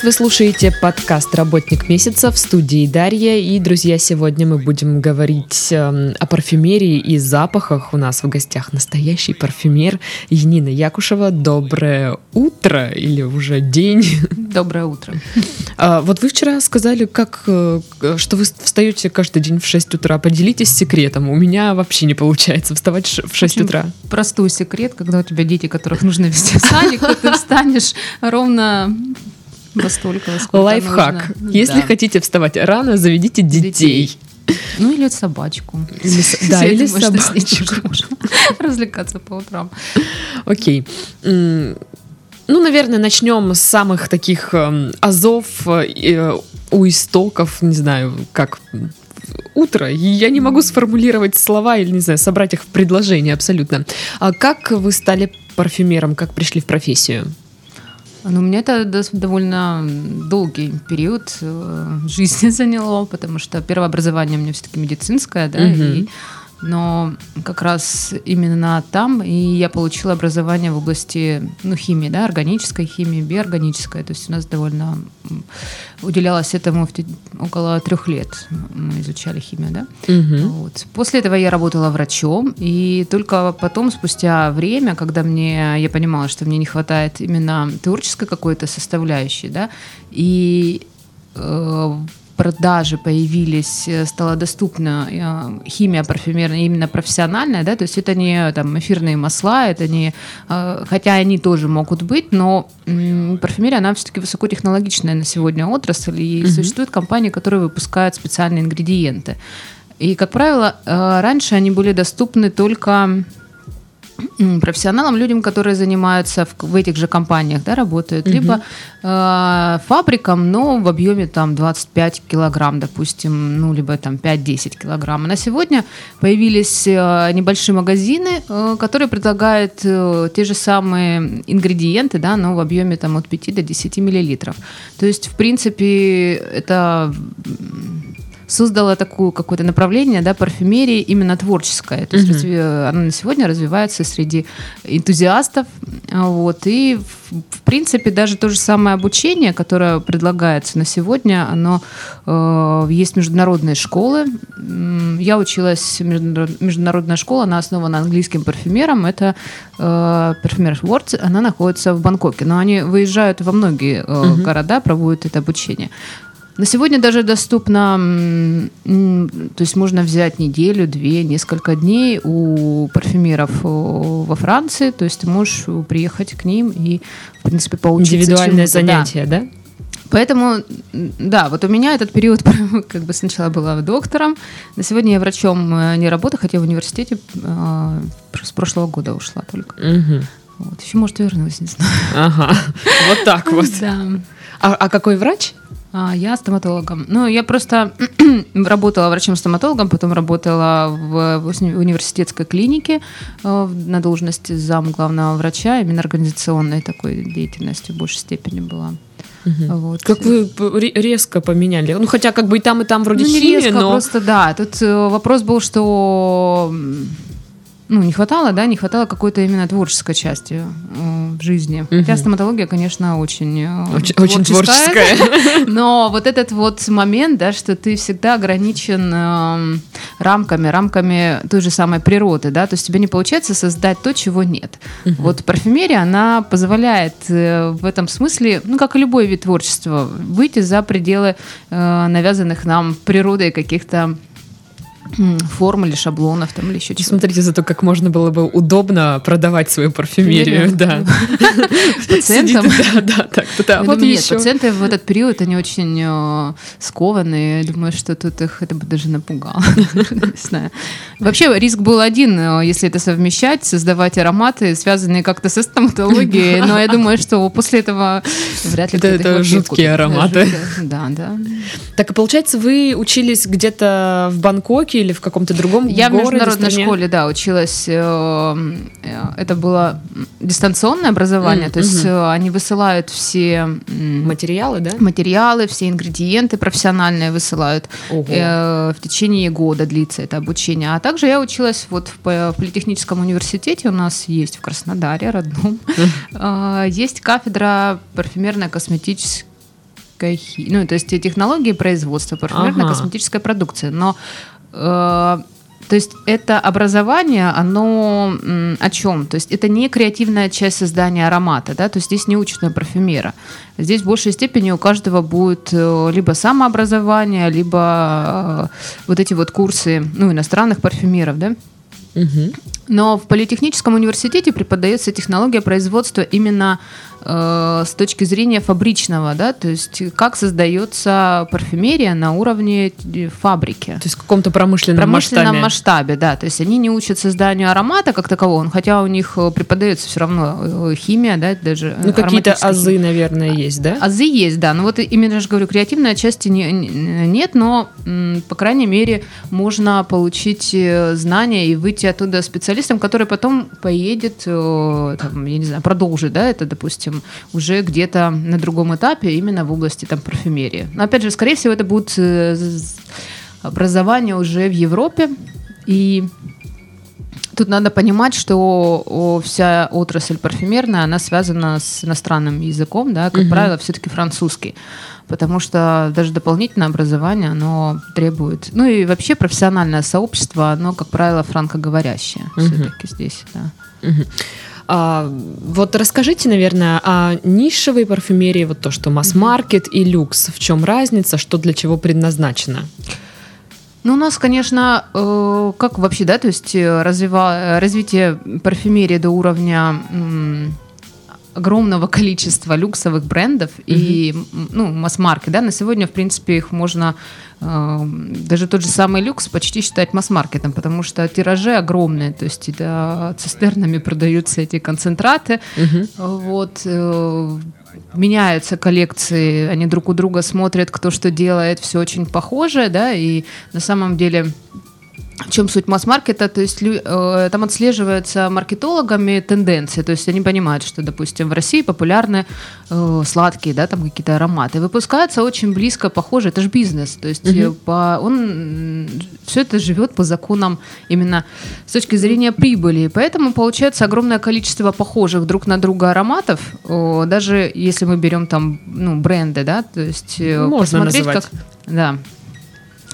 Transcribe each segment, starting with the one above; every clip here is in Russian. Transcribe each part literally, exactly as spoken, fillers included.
Привет, вы слушаете подкаст «Работник месяца», в студии Дарья. И, друзья, сегодня мы будем говорить о парфюмерии и запахах. У нас в гостях настоящий парфюмер Янина Якушева. Доброе утро или уже день. Доброе утро. Вот вы вчера сказали, как, что вы встаете каждый день в шесть утра. Поделитесь секретом. У меня вообще не получается вставать в шесть очень утра. Простой секрет, когда у тебя дети, которых нужно вести в садик, то ты встанешь ровно... Настолько, лайфхак. Нужно. Если да. хотите вставать рано, заведите детей. детей. Ну или собачку. Или, да, или собачку. Развлекаться по утрам. Окей. Ну, наверное, начнем с самых таких азов у истоков, не знаю, как утро. И я не могу сформулировать слова или, не знаю, собрать их в предложение абсолютно. А как вы стали парфюмером? Как пришли в профессию? Ну, у меня это довольно долгий период жизни заняло, потому что первое образование у меня все-таки медицинское, да, угу. и, но как раз именно там и я получила образование в области, ну, химии, да, органической химии, биоорганической, то есть у нас довольно уделялось этому в, около трех лет мы изучали химию, да. Угу. Вот. После этого я работала врачом, и только потом, спустя время, когда мне, я понимала, что мне не хватает именно творческой какой-то составляющей, да, и э, продажи появились, стала доступна химия парфюмерная, именно профессиональная, да, то есть это не там эфирные масла, это не, хотя они тоже могут быть, но парфюмерия, она все-таки высокотехнологичная на сегодня отрасль, и угу. существуют компании, которые выпускают специальные ингредиенты. И, как правило, раньше они были доступны только профессионалам, людям, которые занимаются в, в этих же компаниях, да, работают, угу. либо э, фабрикам, но в объеме там двадцать пять килограмм, допустим, ну, либо там пять-десять килограмм. А на сегодня появились э, небольшие магазины, э, которые предлагают э, те же самые ингредиенты, да, но в объеме там от пяти до десяти миллилитров. То есть, в принципе, это... создала такое какое-то направление, да, парфюмерии именно творческое. То есть mm-hmm. разве, она на сегодня развивается среди энтузиастов. Вот, и, в, в принципе, даже то же самое обучение, которое предлагается на сегодня, оно э, есть международные школы. Я училась, международная школа, она основана английским парфюмером. Это э, Perfumer's World, она находится в Бангкоке. Но они выезжают во многие э, mm-hmm. города, проводят это обучение. На сегодня даже доступно, то есть можно взять неделю, две, несколько дней у парфюмеров во Франции, то есть ты можешь приехать к ним и, в принципе, поучиться чему-то. Индивидуальное занятие, да? да? Поэтому, да, вот у меня этот период, как бы сначала была доктором, на сегодня я врачом не работаю, хотя в университете с прошлого года ушла только. Угу. Вот, еще, может, вернусь, не знаю. Ага, вот так вот. Да. А, а какой врач? Я стоматологом. Ну, я просто работала врачом-стоматологом, потом работала в, в университетской клинике э, на должности зам главного врача, именно организационной такой деятельностью в большей степени была. Угу. Вот. Как вы резко поменяли? Ну, хотя как бы и там, и там вроде ну, не химия, резко, но... просто, да. Тут вопрос был, что... Ну, не хватало, да, не хватало какой-то именно творческой части э, в жизни. Угу. Хотя стоматология, конечно, очень, э, очень, очень творческая. Но вот этот вот момент, да, что ты всегда ограничен э, рамками, рамками той же самой природы, да, то есть тебе не получается создать то, чего нет. Угу. Вот парфюмерия, она позволяет э, в этом смысле, ну, как и любой вид творчества, выйти за пределы э, навязанных нам природой каких-то форм или шаблонов там, или еще чего-то. Смотрите, зато как можно было бы удобно продавать свою парфюмерию. Да. Пациентам. Да, да, так. Я думаю, нет, пациенты в этот период, они очень скованы. Я думаю, что тут их это бы даже напугало. Не знаю. Вообще риск был один, если это совмещать, создавать ароматы, связанные как-то со стоматологией. Но я думаю, что после этого вряд ли кто-то их вообще купит. Это жуткие ароматы. Да, да. Так, и получается, вы учились где-то в Бангкоке или в каком-то другом городе? Я в международной школе, да, училась. Это было дистанционное образование, mm-hmm. то есть mm-hmm. они высылают все... Материалы, да? Материалы, все ингредиенты профессиональные высылают. Ого. В течение года длится это обучение. А также я училась вот в Политехническом университете, у нас есть в Краснодаре, родном, mm-hmm. есть кафедра парфюмерно-косметической косметическая химия. Ну, то есть технологии производства, парфюмерно-косметическая ага. продукция. Но... Э- То есть это образование, оно м, о чем? То есть это не креативная часть создания аромата, да? То есть здесь не учат на парфюмера. Здесь в большей степени у каждого будет либо самообразование, либо э, вот эти вот курсы, ну, иностранных парфюмеров, да? Угу. Но в Политехническом университете преподается технология производства именно э, с точки зрения фабричного, да, то есть как создается парфюмерия на уровне фабрики. То есть в каком-то промышленном, промышленном масштабе. масштабе, да. То есть они не учат созданию аромата как такового, хотя у них преподается все равно химия, да, даже. Ну какие-то азы, наверное, есть, да? Азы есть, да. Но вот именно я же говорю, креативной части не, нет, но м, по крайней мере можно получить знания и выйти оттуда специалистом, который потом поедет, там, я не знаю, продолжит, да, это, допустим, уже где-то на другом этапе, именно в области там парфюмерии. Но опять же, скорее всего, это будет образование уже в Европе, и тут надо понимать, что вся отрасль парфюмерная, она связана с иностранным языком, да, как угу. правило, все-таки французский, потому что даже дополнительное образование, оно требует... Ну и вообще профессиональное сообщество, оно, как правило, франкоговорящее угу. все-таки здесь, да. Угу. А, вот расскажите, наверное, о нишевой парфюмерии, вот то, что масс-маркет угу. и люкс, в чем разница, что для чего предназначено? Ну, у нас, конечно, э, как вообще, да, то есть развива, развитие парфюмерии до уровня м, огромного количества люксовых брендов mm-hmm. и, ну, масс-маркет, да, на сегодня, в принципе, их можно, э, даже тот же самый люкс почти считать масс-маркетом, потому что тиражи огромные, то есть да, цистернами продаются эти концентраты, mm-hmm. вот, э, меняются коллекции, они друг у друга смотрят, кто что делает, все очень похоже, да, и на самом деле... В чем суть масс-маркета? То есть э, там отслеживаются маркетологами тенденции, то есть они понимают, что, допустим, в России популярны э, сладкие, да, там какие-то ароматы, выпускаются очень близко, похоже, это же бизнес, то есть mm-hmm. по, он все это живет по законам именно с точки зрения прибыли, поэтому получается огромное количество похожих друг на друга ароматов, э, даже если мы берем там, ну, бренды, да, то есть э, можно называть, как, да.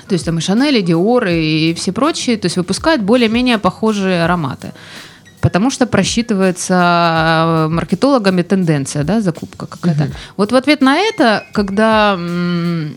То есть там и Шанель, и Диор, и все прочие, то есть выпускают более-менее похожие ароматы, потому что просчитывается маркетологами тенденция, да, закупка какая-то. Угу. Вот в ответ на это, когда м-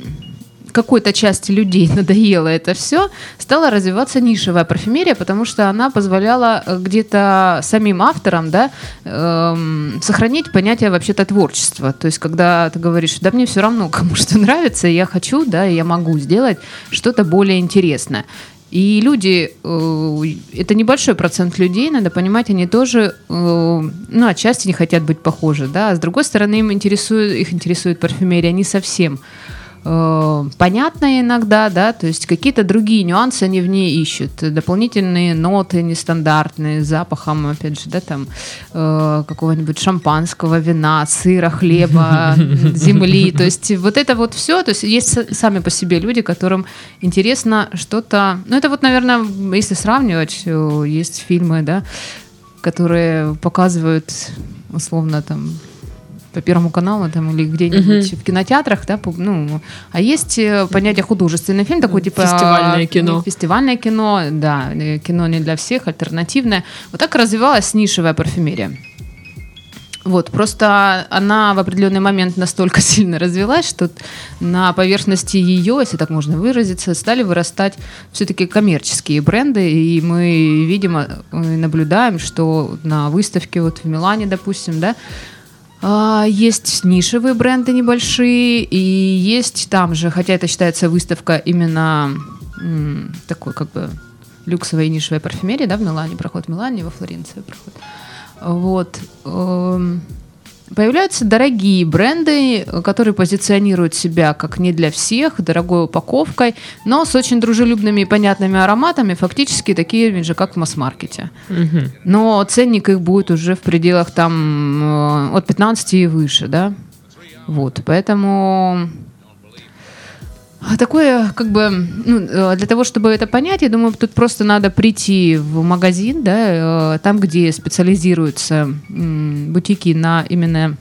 какой-то части людей надоело это все, стала развиваться нишевая парфюмерия, потому что она позволяла где-то самим авторам, да, эм, сохранить понятие вообще-то творчества. То есть когда ты говоришь, да мне все равно, кому что нравится, я хочу, да, я могу сделать что-то более интересное. И люди, э, это небольшой процент людей, надо понимать, они тоже, э, ну, отчасти не хотят быть похожи, да, а с другой стороны им интересует, их интересует парфюмерия не совсем понятно иногда, да, то есть какие-то другие нюансы они в ней ищут, дополнительные ноты нестандартные, с запахом, опять же, да, там э, какого-нибудь шампанского, вина, сыра, хлеба, земли, то есть вот это вот все, то есть есть сами по себе люди, которым интересно что-то, ну это вот, наверное, если сравнивать, есть фильмы, да, которые показывают условно там по Первому каналу там, или где-нибудь uh-huh. в кинотеатрах, да, ну, а есть понятие художественный фильм, такой типа фестивальное кино, фестивальное кино, да, кино не для всех, альтернативное. Вот так развивалась нишевая парфюмерия. Вот, просто она в определенный момент настолько сильно развилась, что на поверхности ее, если так можно выразиться, стали вырастать все-таки коммерческие бренды, и мы видим, наблюдаем, что на выставке вот в Милане, допустим, да, есть нишевые бренды небольшие, и есть там же, хотя это считается выставка именно м, такой как бы люксовой и нишевой парфюмерии, да, в Милане проходит, в Милане, во Флоренции проходит. Вот. Появляются дорогие бренды, которые позиционируют себя как не для всех, дорогой упаковкой, но с очень дружелюбными и понятными ароматами, фактически такие же, как в масс-маркете. Угу. Но ценник их будет уже в пределах там, от пятнадцати и выше, да? Вот, поэтому... Такое, как бы, ну, для того, чтобы это понять, я думаю, тут просто надо прийти в магазин, да, там, где специализируются бутики на именно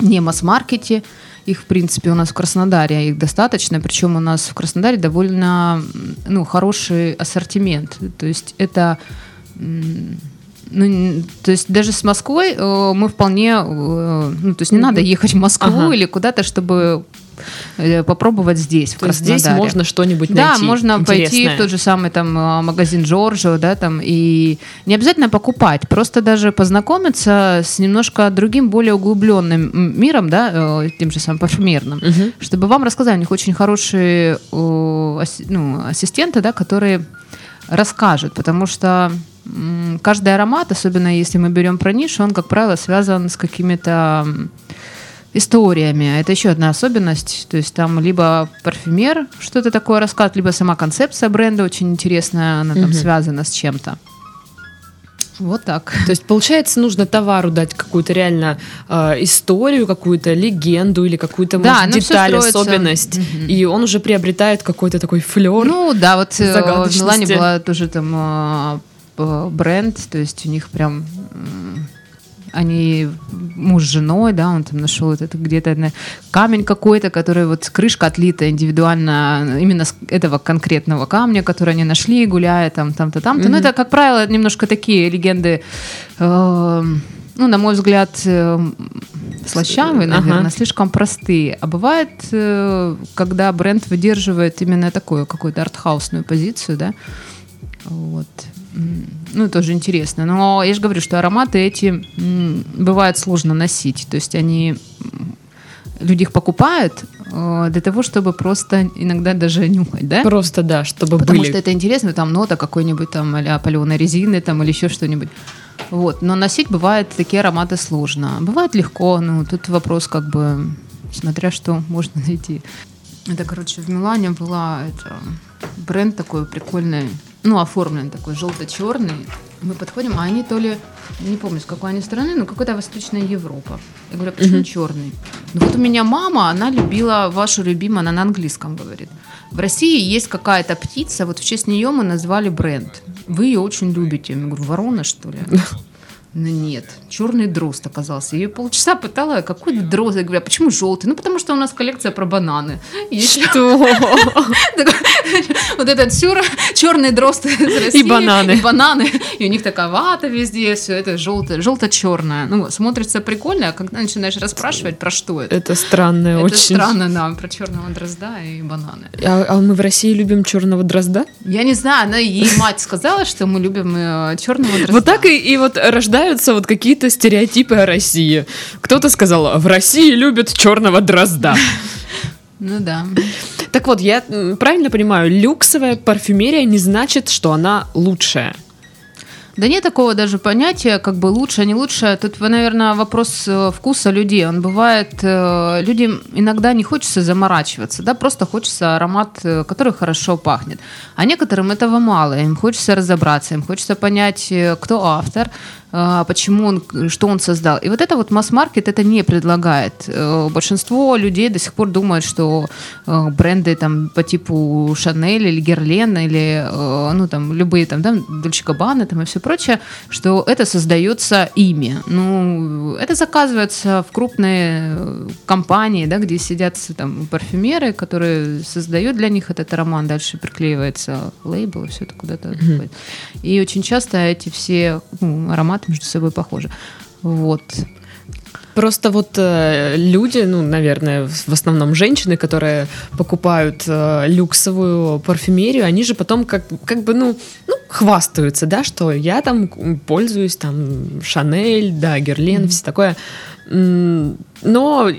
не масс-маркете, Их, в принципе, у нас в Краснодаре их достаточно, причем у нас в Краснодаре довольно ну, хороший ассортимент. То есть это... Ну, то есть даже с Москвой э, мы вполне... Э, ну, то есть не надо ехать в Москву ага. или куда-то, чтобы э, попробовать здесь, то в Краснодаре. Здесь можно что-нибудь да, найти. Да, можно интересное. Пойти в тот же самый там, магазин Джорджо, да, там, и не обязательно покупать, просто даже познакомиться с немножко другим, более углубленным миром, да, э, тем же самым парфюмерным, угу. чтобы вам рассказали. У них очень хорошие э, ас- ну, ассистенты, да, которые расскажут, потому что... Каждый аромат, особенно если мы берем про нишу, он, как правило, связан с какими-то историями. Это еще одна особенность. То есть там либо парфюмер что-то такое рассказывает, либо сама концепция бренда очень интересная, она там угу. связана с чем-то. Вот так. То есть, получается, нужно товару дать какую-то реально э, историю, какую-то легенду или какую-то да, может, деталь, особенность. Mm-hmm. И он уже приобретает какой-то такой флёр. Ну да, вот в Милане была тоже там... Э, бренд, то есть у них прям они муж с женой, да, он там нашел это, где-то на, камень какой-то, который вот крышка отлита индивидуально именно с этого конкретного камня, который они нашли, гуляя там, там-то, там-то. Mm-hmm. Ну это, как правило, немножко такие легенды, э, ну, на мой взгляд, э, слащавые, наверное, ага. слишком простые. А бывает, э, когда бренд выдерживает именно такую какую-то артхаусную позицию, да, вот. Ну, тоже интересно. Но я же говорю, что ароматы эти м, бывает сложно носить. То есть они... Люди их покупают э, для того, чтобы просто иногда даже нюхать, да? Просто, да, чтобы Потому были. Потому что это интересно, там нота какой-нибудь там а-ля паленой резины там, или еще что-нибудь. Вот. Но носить бывает такие ароматы сложно. Бывает легко, но тут вопрос как бы, смотря что можно найти. Это, короче, в Милане была это, бренд такой прикольный, ну, оформлен такой, желто-черный. Мы подходим, а они то ли, не помню, с какой они страны, но какая-то Восточная Европа. Я говорю, а почему uh-huh. черный? Ну, вот у меня мама, она любила вашу любимую, она на английском говорит. В России есть какая-то птица, вот в честь нее мы назвали бренд. Вы ее очень любите. Я говорю, ворона, что ли? Ну нет, черный дрозд оказался. Я ее полчаса пытала, какой дрозд. Я говорю, а почему желтый? Ну потому что у нас коллекция про бананы. Что? Вот этот сюр, черный дрозд из России. И бананы. И бананы. И у них такая вата везде, все это желто-черное. Ну смотрится прикольно, а когда начинаешь расспрашивать, про что это? Это странно очень. Это странно, да, про черного дрозда и бананы. А мы в России любим черного дрозда? Я не знаю, но ей мать сказала, что мы любим черного дрозда. Вот так и вот рождается. Вот какие-то стереотипы о России. Кто-то сказал, в России любят черного дрозда. Ну да. Так вот, я правильно понимаю, люксовая парфюмерия не значит, что она лучшая. Да нет такого даже понятия, как бы лучше, не лучше. Тут, наверное, вопрос вкуса людей. Он бывает, людям иногда не хочется заморачиваться, да, просто хочется аромат, который хорошо пахнет. А некоторым этого мало, им хочется разобраться, им хочется понять, кто автор, почему он, что он создал. И вот это вот масс-маркет это не предлагает. Большинство людей до сих пор думают, что бренды там по типу Шанель или Герлен или ну там любые там, да, Дольче Габбана там и все прочее, что это создается ими. Ну, это заказывается в крупные компании, да, где сидят там парфюмеры, которые создают для них этот аромат, дальше приклеивается лейбл и все это куда-то mm-hmm. отходит. И очень часто эти все ну, ароматы между собой похожи. Вот. Просто вот э, люди, ну, наверное, в основном женщины, которые покупают э, люксовую парфюмерию, они же потом как, как бы, ну, ну, хвастаются, да, что я там пользуюсь, там, Шанель, да, Герлен, mm-hmm. все такое. Но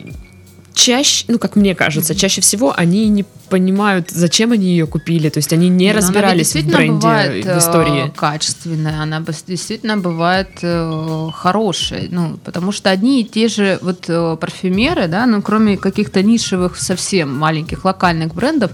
чаще, ну, как мне кажется, mm-hmm. чаще всего они не понимают, зачем они ее купили, то есть они не да, разбирались в бренде, бывает, в истории. Качественная, она действительно бывает э, хорошая, ну, потому что одни и те же вот э, парфюмеры, да, ну, кроме каких-то нишевых совсем маленьких локальных брендов,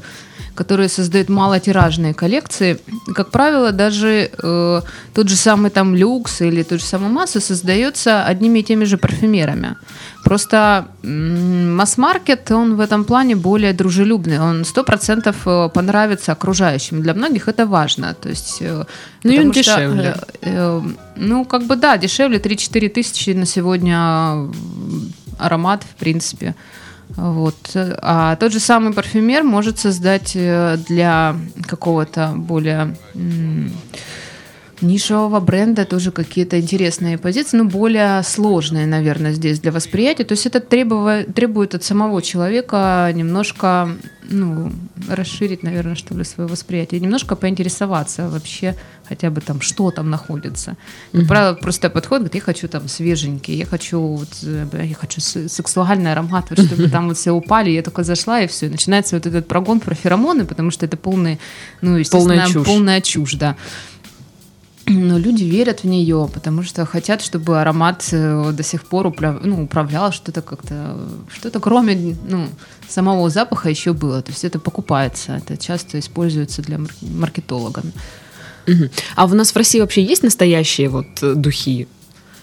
которые создают малотиражные коллекции, как правило, даже э, тот же самый там люкс или ту же самую массу создается одними и теми же парфюмерами. Просто м-м, масс-маркет, он в этом плане более дружелюбный, он сто процентов понравится окружающим. Для многих это важно. То есть, э, ну и он что, дешевле. Э, э, ну как бы да, дешевле три-четыре тысячи на сегодня аромат, в принципе. Вот. А тот же самый парфюмер может создать для какого-то более м- нишевого бренда тоже какие-то интересные позиции, но более сложные, наверное, здесь для восприятия. То есть это требует, требует от самого человека немножко, ну, расширить, наверное, что ли, свое восприятие, немножко поинтересоваться вообще хотя бы там, что там находится. Как правило, просто подход, говорит, я хочу там свеженький, я хочу, вот, я хочу сексуальный аромат, вот, чтобы там вот все упали, я только зашла, и все. Начинается вот этот прогон про феромоны, потому что это полный, ну, естественно, полная чушь. Полная чушь, да. Но люди верят в нее, потому что хотят, чтобы аромат до сих пор управлял, ну, управлял что-то как-то, что-то кроме, ну, самого запаха еще было. То есть это покупается, это часто используется для маркетологов. А у нас в России вообще есть настоящие вот духи?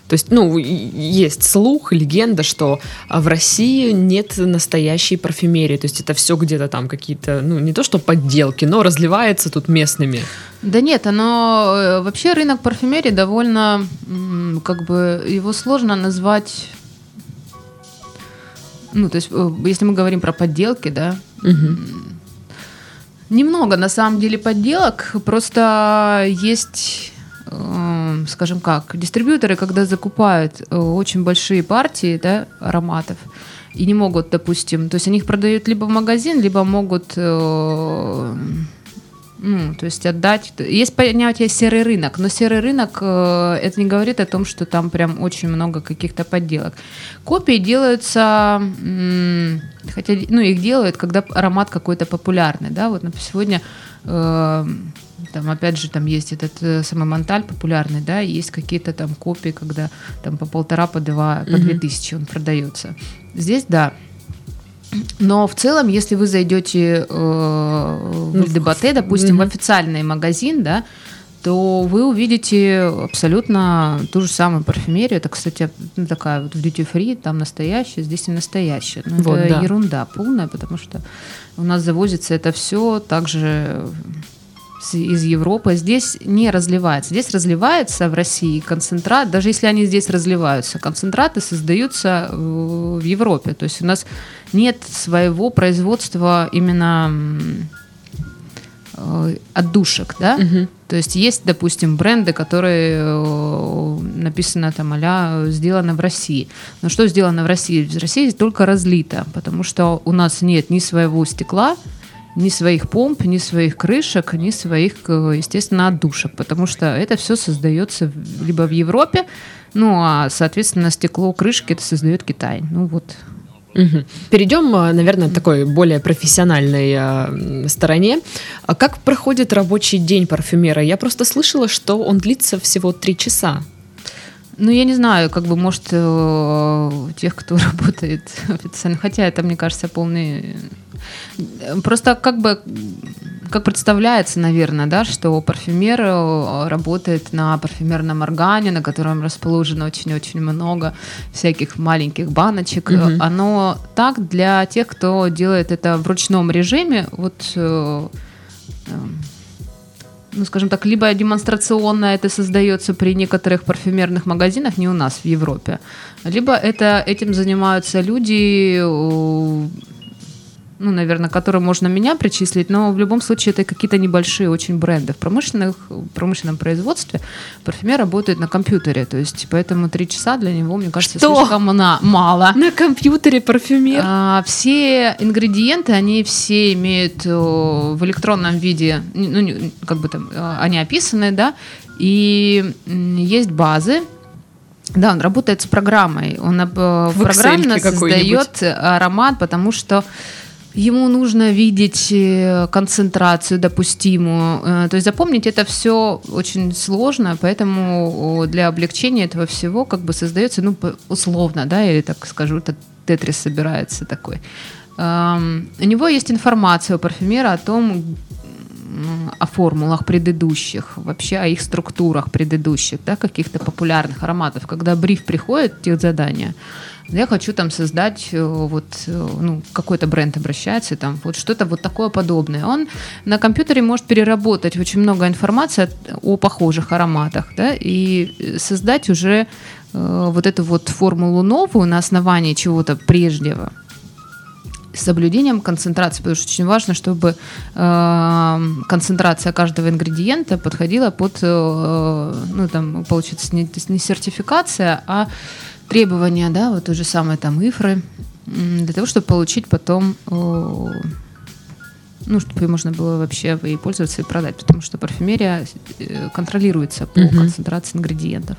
То есть, ну, есть слух, легенда, что в России нет настоящей парфюмерии. То есть это все где-то там какие-то, ну, не то что подделки, но разливается тут местными. Да нет, оно... Вообще рынок парфюмерии довольно... Как бы его сложно назвать... Ну, то есть, если мы говорим про подделки, да... Угу. Немного, на самом деле, подделок. Просто есть... скажем как, дистрибьюторы, когда закупают очень большие партии, да, ароматов, и не могут, допустим, то есть они их продают либо в магазин, либо могут, ну, то есть отдать. Есть понятие серый рынок, но серый рынок, это не говорит о том, что там прям очень много каких-то подделок. Копии делаются, хотя, ну, их делают, когда аромат какой-то популярный, да, вот сегодня... Там, опять же, там есть этот самый Монталь популярный, да, есть какие-то там копии, когда там по полтора, по два, по две тысячи он продается. Здесь, да. Но в целом, если вы зайдете э, в Ль-де-Ботте, допустим, в официальный магазин, да, то вы увидите абсолютно ту же самую парфюмерию. Это, кстати, ну, такая вот в Duty Free, там настоящая, здесь не настоящая. Но вот, это да. Ерунда полная, потому что у нас завозится это все также... из Европы, здесь не разливается. Здесь разливается в России концентрат, даже если они здесь разливаются, концентраты создаются в Европе. То есть у нас нет своего производства именно отдушек, да? Угу. То есть есть, допустим, бренды, которые написано там а-ля «сделано в России». Но что сделано в России? В России только разлито, потому что у нас нет ни своего стекла, ни своих помп, ни своих крышек, ни своих, естественно, отдушек, потому что это все создается либо в Европе, ну, а, соответственно, стекло крышки это создает Китай. Ну, вот. Угу. Перейдем, наверное, к такой более профессиональной стороне. Как проходит рабочий день парфюмера? Я просто слышала, что он длится всего три часа. Ну, я не знаю, как бы, может, тех, кто работает официально, хотя это, мне кажется, полный... Просто как бы, как представляется, наверное, да, что парфюмер работает на парфюмерном органе, на котором расположено очень-очень много всяких маленьких баночек. Mm-hmm. Оно так для тех, кто делает это в ручном режиме, вот... Ну, скажем так, либо демонстрационно это создается при некоторых парфюмерных магазинах, не у нас, в Европе, либо это, этим занимаются люди, ну, наверное, которым можно меня причислить, но в любом случае это какие-то небольшие очень бренды. В промышленных, промышленном производстве парфюмер работает на компьютере, то есть поэтому три часа для него, мне кажется, что? Слишком на, мало. На компьютере парфюмер? А, все ингредиенты, они все имеют о, в электронном виде, ну, как бы там, они описаны, да, и м, есть базы. Да, он работает с программой, он в программно создает аромат, потому что ему нужно видеть концентрацию допустимую. То есть запомнить это все очень сложно, поэтому для облегчения этого всего как бы создается, ну, условно, да, или так скажу, это тетрис собирается такой. У него есть информация у парфюмера о том, о формулах предыдущих, вообще о их структурах предыдущих, да, каких-то популярных ароматов. Когда бриф приходит, те задания, я хочу там создать, вот, ну, какой-то бренд обращается, там, вот что-то вот такое подобное. Он на компьютере может переработать очень много информации о похожих ароматах, да, и создать уже э, вот эту вот формулу новую на основании чего-то прежнего. с соблюдением концентрации, потому что очень важно, чтобы э, концентрация каждого ингредиента подходила под, э, ну там, получается, не, не сертификация, а требования, да, вот то же самое там ИФРы, для того, чтобы получить потом, э, ну, чтобы можно было вообще и пользоваться, и продать, потому что парфюмерия контролируется по mm-hmm. концентрации ингредиентов.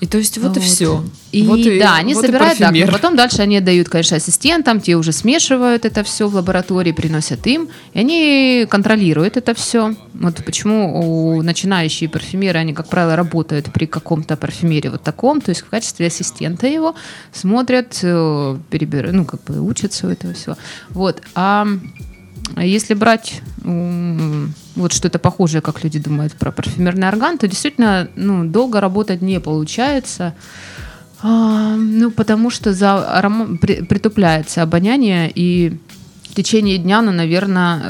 И то есть вот, вот. и все. И, вот и да, они вот собирают так, но потом дальше они отдают, конечно, ассистентам, те уже смешивают это все в лаборатории, приносят им, и они контролируют это все. Вот почему начинающие парфюмеры, они, как правило, работают при каком-то парфюмере вот таком, то есть в качестве ассистента его смотрят, перебирают, ну, как бы учатся у этого всего. Вот, а... Если брать вот что-то похожее, как люди думают про парфюмерный орган, то действительно, ну, долго работать не получается, ну, потому что за аром... притупляется обоняние, и в течение дня, ну, наверное,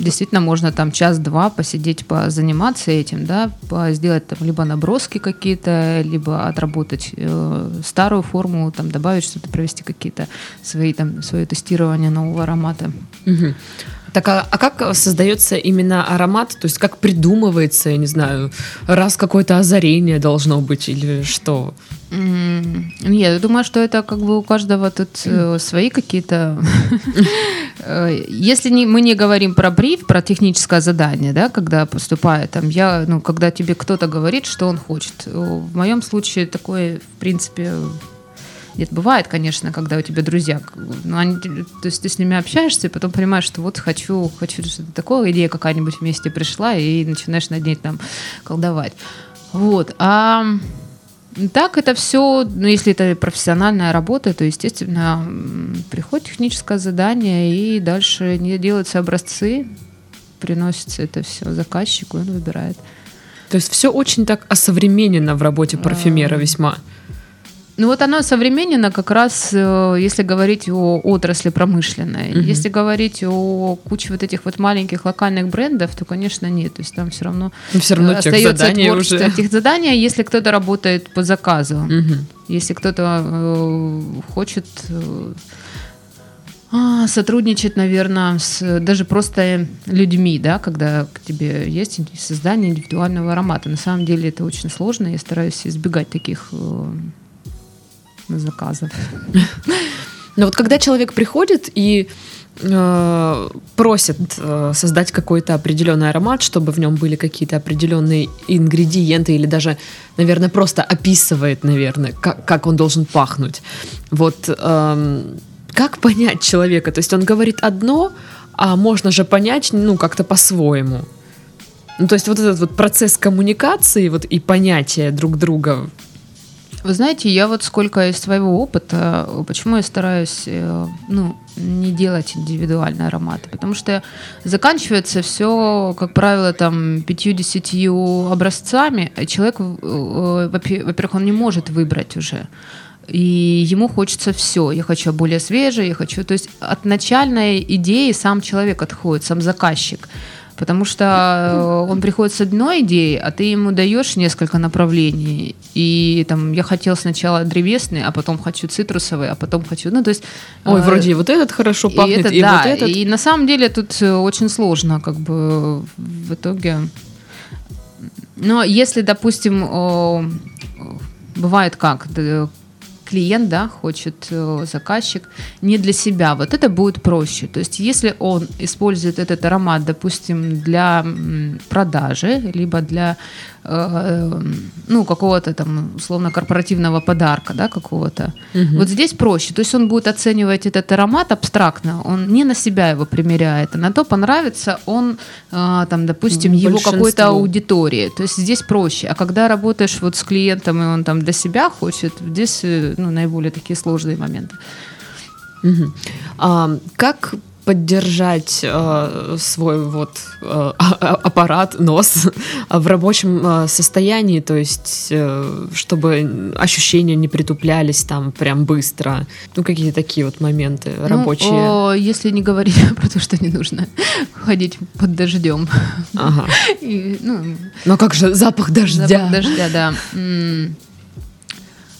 действительно можно там час-два посидеть, позаниматься этим, да, сделать там либо наброски какие-то, либо отработать э, старую форму, там добавить что-то, провести какие-то свои там свое тестирование нового аромата. Угу. Так, а, а как создается именно аромат? То есть как придумывается, я не знаю, раз какое-то озарение должно быть или что? Нет, я думаю, что это как бы у каждого тут э, свои какие-то... Если не, мы не говорим про бриф, про техническое задание, да, когда поступает, там, я, ну, когда тебе кто-то говорит, что он хочет. В моем случае такое, в принципе... Нет, бывает, конечно, когда у тебя друзья, ну, они, то есть ты с ними общаешься и потом понимаешь, что вот хочу, хочу что-то такое, идея какая-нибудь вместе пришла, и начинаешь над ней там колдовать. Вот, а так это все, ну, если это профессиональная работа, то, естественно, приходит техническое задание, и дальше делаются образцы, приносится это все заказчику, и он выбирает. То есть все очень так осовременено в работе парфюмера весьма. Ну вот оно современно как раз, если говорить о отрасли промышленной. Mm-hmm. Если говорить о куче вот этих вот маленьких локальных брендов, то, конечно, нет. То есть там все равно, все равно остается творчество этих заданий, если кто-то работает по заказу. Mm-hmm. Если кто-то э, хочет э, сотрудничать, наверное, с даже просто людьми, да, когда к тебе есть создание индивидуального аромата. На самом деле это очень сложно. Я стараюсь избегать таких... Э, заказов. Но вот когда человек приходит и э, просит э, создать какой-то определенный аромат, чтобы в нем были какие-то определенные ингредиенты, или даже, наверное, просто описывает, наверное, как, как он должен пахнуть. Вот э, как понять человека? То есть он говорит одно, а можно же понять, ну, как-то по-своему. Ну, то есть вот этот вот процесс коммуникации вот, и понятия друг друга. Вы знаете, я вот сколько из своего опыта, почему я стараюсь, ну, не делать индивидуальные ароматы, потому что заканчивается все, как правило, там пятью-десятью образцами, а человек, во-первых, он не может выбрать уже, и ему хочется все. Я хочу более свежее, я хочу... То есть от начальной идеи сам человек отходит, сам заказчик. Потому что он приходит с одной идеей, а ты ему даешь несколько направлений. И там я хотел сначала древесный, а потом хочу цитрусовый, а потом хочу... Ну, то есть, Ой, э- вроде вот этот хорошо пахнет, и, этот, и да, вот этот. И на самом деле тут очень сложно как бы в итоге. Но если, допустим, бывает как... клиент, да, хочет заказчик не для себя, вот это будет проще. То есть если он использует этот аромат, допустим, для продажи, либо для э, ну, какого-то там условно корпоративного подарка, да, какого-то, угу. вот здесь проще. То есть он будет оценивать этот аромат абстрактно, он не на себя его примеряет, а на то, понравится он, э, там, допустим, его какой-то аудитории. То есть здесь проще. А когда работаешь вот с клиентом, и он там для себя хочет, здесь ну, наиболее такие сложные моменты. Угу. А как поддержать э, свой вот, э, аппарат, нос в рабочем э, состоянии, то есть э, чтобы ощущения не притуплялись там прям быстро? Ну, какие-то такие вот моменты рабочие. Ну, о, если не говорить про то, что не нужно ходить под дождем. Ага. И, ну, но как же запах дождя? Запах дождя, да.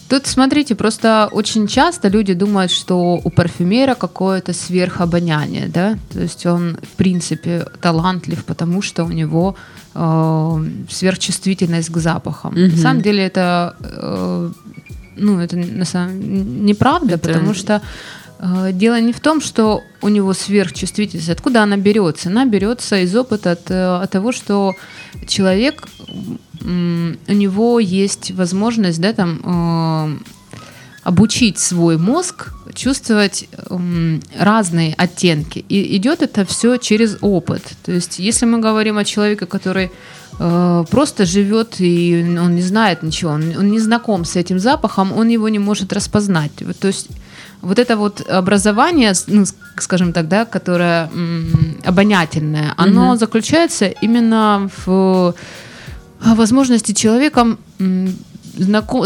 Тут, смотрите, просто очень часто люди думают, что у парфюмера какое-то сверхобоняние, да, то есть он, в принципе, талантлив, потому что у него э, сверхчувствительность к запахам. Mm-hmm. На самом деле это, э, ну, это на самом... неправда, это... потому что э, дело не в том, что у него сверхчувствительность. Откуда она берется? Она берется из опыта от, от того, что человек... у него есть возможность, да, там, э, обучить свой мозг чувствовать э, разные оттенки. И идет это все через опыт. То есть, если мы говорим о человеке, который э, просто живет и он не знает ничего, он, он не знаком с этим запахом, он его не может распознать. То есть, вот это вот образование, ну, скажем так, да, которое м, обонятельное, оно mm-hmm. заключается именно в... возможности человеком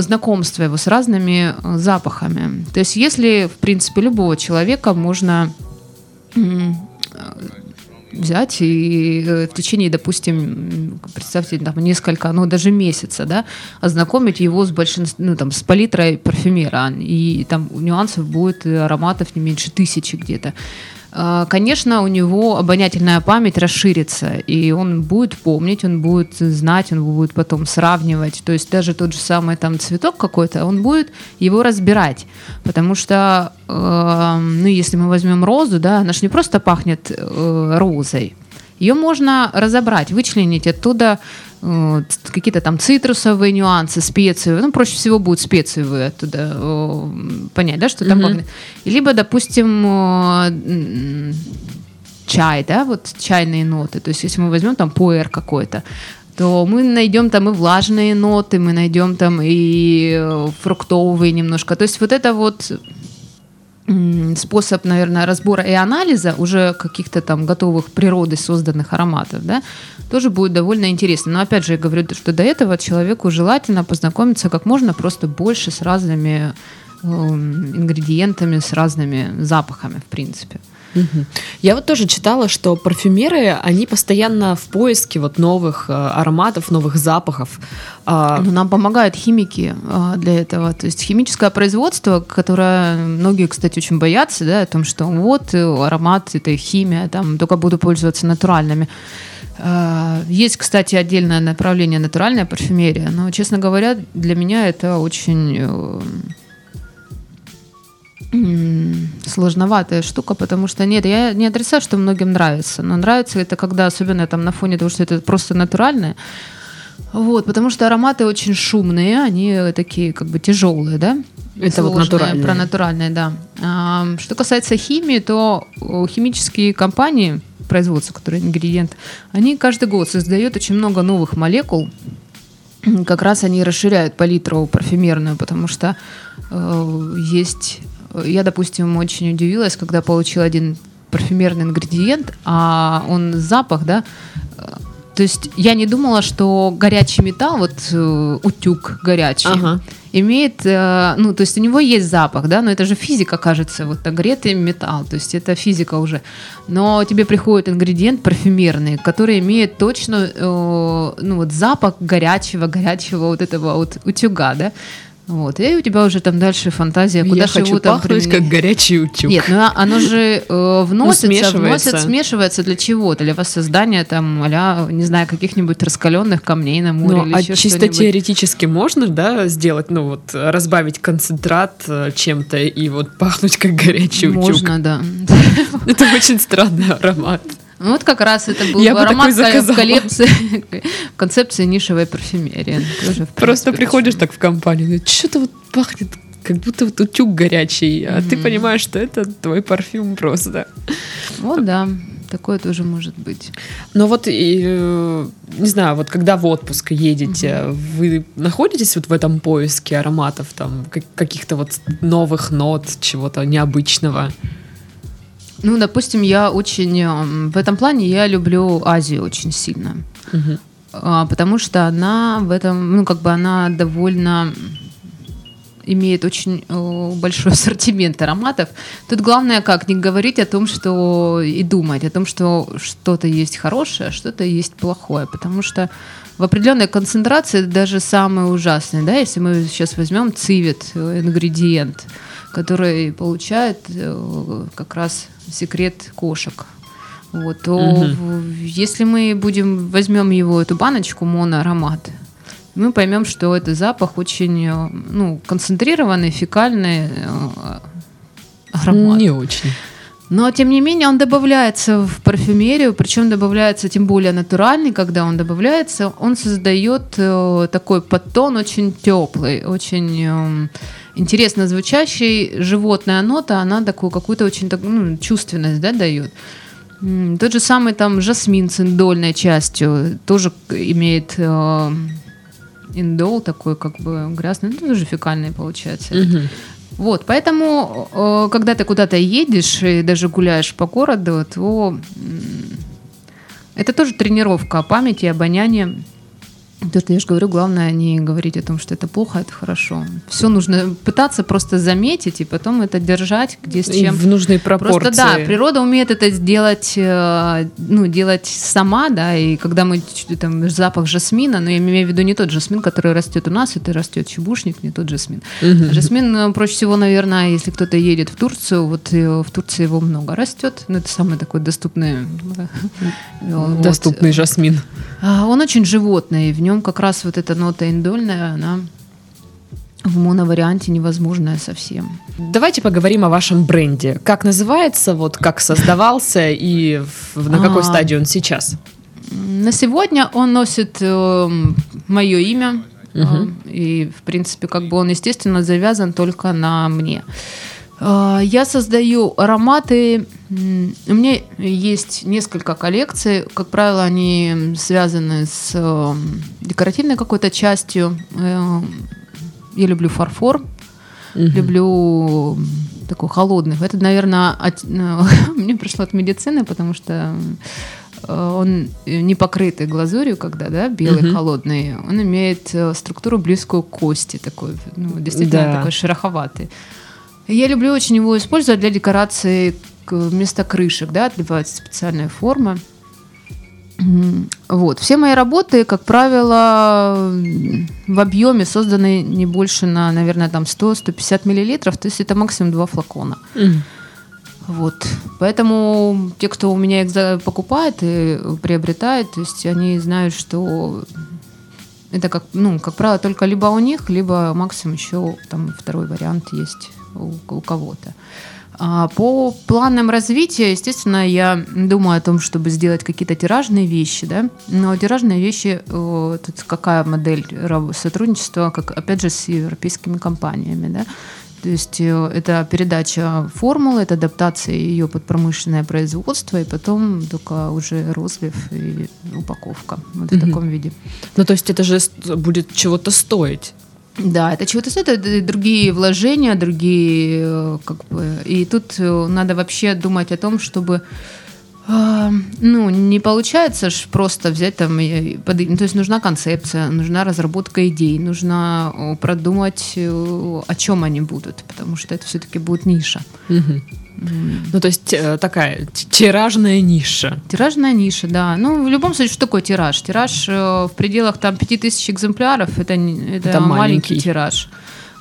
знакомства его с разными запахами. То есть если, в принципе, любого человека можно взять и в течение, допустим, представьте, там, несколько, ну, даже месяца, да, ознакомить его с большинством, ну, там, с палитрой парфюмера, и там нюансов будет, ароматов не меньше тысячи где-то. Конечно, у него обонятельная память расширится, и он будет помнить, он будет знать, он будет потом сравнивать. То есть даже тот же самый там цветок какой-то, он будет его разбирать. Потому что, э, ну, если мы возьмем розу, да, она же не просто пахнет э, розой. Ее можно разобрать, вычленить оттуда э, какие-то там цитрусовые нюансы, специи. Ну, проще всего будет специи оттуда э, понять, да, что там mm-hmm. пахнет. Либо, допустим, э, чай, да, вот чайные ноты. То есть, если мы возьмем там пуэр какой-то, то мы найдем там и влажные ноты, мы найдем там и фруктовые немножко. То есть, вот это вот... способ, наверное, разбора и анализа уже каких-то там готовых природой созданных ароматов, да, тоже будет довольно интересно. Но опять же, я говорю, что до этого человеку желательно познакомиться как можно просто больше с разными э, ингредиентами, с разными запахами, в принципе. Угу. Я вот тоже читала, что парфюмеры, они постоянно в поиске вот новых э, ароматов, новых запахов. А... Ну, нам помогают химики э, для этого. То есть химическое производство, которое многие, кстати, очень боятся, да, о том, что вот аромат – это химия, там, только буду пользоваться натуральными. Э, есть, кстати, отдельное направление – натуральная парфюмерия, но, честно говоря, для меня это очень... Э, сложноватая штука, потому что нет, я не отрицаю, что многим нравится, но нравится это, когда, особенно там на фоне того, что это просто натуральное, вот, потому что ароматы очень шумные, они такие как бы тяжелые, да? Это сложные, вот натуральные. Про натуральные, да. А, что касается химии, то химические компании, производства, которые ингредиент, они каждый год создают очень много новых молекул. Как раз они расширяют палитру парфюмерную, потому что э, есть... Я, допустим, очень удивилась, когда получила один парфюмерный ингредиент, а он запах, да... То есть я не думала, что горячий металл, вот э, утюг горячий, ага. имеет, э, ну, то есть у него есть запах, да, но это же физика, кажется, вот нагретый металл, то есть это физика уже. Но тебе приходит ингредиент парфюмерный, который имеет точно, э, ну, вот запах горячего, горячего вот этого вот утюга, да. Вот, и у тебя уже там дальше фантазия, куда я же его там применить. Я хочу пахнуть, как горячий утюг. Нет, ну оно же э, вносится, ну, смешивается. вносит, смешивается для чего-то, для воссоздания там, а-ля, не знаю, каких-нибудь раскаленных камней на море, ну, или а еще чисто что-нибудь. Теоретически можно, да, сделать, ну вот, разбавить концентрат чем-то и вот пахнуть, как горячий можно, утюг. Можно, да. Это очень странный аромат. Ну, вот как раз это был я аромат в коллекции, в концепции нишевой парфюмерии. Тоже, в просто приходишь так в компанию, что-то вот пахнет, как будто вот утюг горячий, а mm-hmm. ты понимаешь, что это твой парфюм просто. Вот да, такое тоже может быть. Но вот, не знаю, вот когда в отпуск едете, mm-hmm. вы находитесь вот в этом поиске ароматов, там, каких-то вот новых нот, чего-то необычного? Ну, допустим, я очень... В этом плане я люблю Азию очень сильно. Угу. Потому что она в этом... Ну, как бы она довольно... имеет очень большой ассортимент ароматов. Тут главное как? Не говорить о том, что и думать о том, что что-то есть хорошее, а что-то есть плохое. Потому что в определенной концентрации даже самые ужасные, да, если мы сейчас возьмем цивит, ингредиент, который получает как раз секрет кошек. Вот, то угу. Если мы будем, возьмем его, эту баночку, моноаромат, мы поймем, что это запах очень ну, концентрированный, фекальный аромат. Не очень. Но, тем не менее, он добавляется в парфюмерию, причем добавляется тем более натуральный, когда он добавляется, он создает такой подтон очень теплый, очень интересно звучащий, животная нота, она такую какую-то очень ну, чувственность да, дает. Тот же самый там жасмин с индольной частью тоже имеет... индол такой, как бы грязный, это тоже фекальный получается. Mm-hmm. Вот, поэтому, когда ты куда-то едешь и даже гуляешь по городу, то это тоже тренировка памяти, обоняния. То, что я же говорю, главное не говорить о том, что это плохо, это хорошо. Все нужно пытаться просто заметить и потом это держать где с чем. И в нужной пропорции. Просто да, природа умеет это сделать, ну, делать сама, да, и когда мы, там, запах жасмина, но я имею в виду не тот жасмин, который растет у нас, это растет чебушник, не тот жасмин. Угу. Жасмин проще всего, наверное, если кто-то едет в Турцию, вот в Турции его много растет, ну, это самый такой доступный. Доступный вот. Жасмин. Он очень животный, в нем как раз вот эта нота индольная, она в моноварианте невозможная совсем. Давайте поговорим о вашем бренде. Как называется, вот как создавался и на какой а, стадии он сейчас? На сегодня он носит э, мое имя, угу. э, и в принципе как бы он естественно завязан только на мне. Э, я создаю ароматы. У меня есть несколько коллекций, как правило, они связаны с э, декоративной какой-то частью. Э, я люблю фарфор, uh-huh. люблю такой холодный. Это, наверное, от, э, мне пришло от медицины, потому что он не покрытый глазурью, когда, да, белый, uh-huh. холодный. Он имеет структуру близкую к кости, такой, ну, действительно да. такой шероховатый. Я люблю очень его использовать для декорации вместо крышек, да, отливается специальная форма. Вот. Все мои работы, как правило, в объеме созданы не больше на, наверное, там сто - сто пятьдесят миллилитров, то есть это максимум два флакона. Mm. Вот. Поэтому те, кто у меня их покупает и приобретает, то есть они знают, что это, как, ну, как правило, только либо у них, либо максимум еще там второй вариант есть у, у кого-то. По планам развития, естественно, я думаю о том, чтобы сделать какие-то тиражные вещи, да. Но тиражные вещи, тут какая модель сотрудничества, как, опять же, с европейскими компаниями, да. То есть это передача формулы, это адаптация ее под промышленное производство, и потом только уже розлив и упаковка вот mm-hmm. в таком виде. Ну, то есть это же будет чего-то стоить. Да, это чего-то стоит, это другие вложения, другие, как бы, и тут надо вообще думать о том, чтобы, э, ну, не получается ж просто взять там, то есть нужна концепция, нужна разработка идей, нужно продумать, о чем они будут, потому что это все-таки будет ниша. Угу. Ну, то есть такая тиражная ниша. Тиражная ниша, да. Ну, в любом случае, что такое тираж? Тираж в пределах там пять тысяч экземпляров, это, это, это маленький тираж.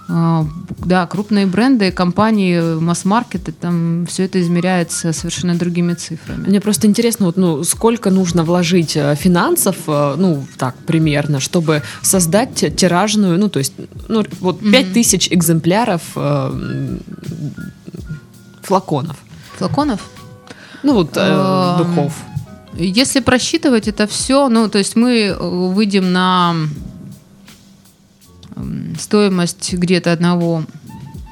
Да, крупные бренды, компании, масс-маркеты, там все это измеряется совершенно другими цифрами. Мне просто интересно, вот, ну, сколько нужно вложить финансов, ну, так, примерно, чтобы создать тиражную, ну, то есть, ну, вот пять тысяч экземпляров флаконов. Флаконов? Ну, вот э, духов. Если просчитывать это все, ну, то есть мы выйдем на стоимость где-то одного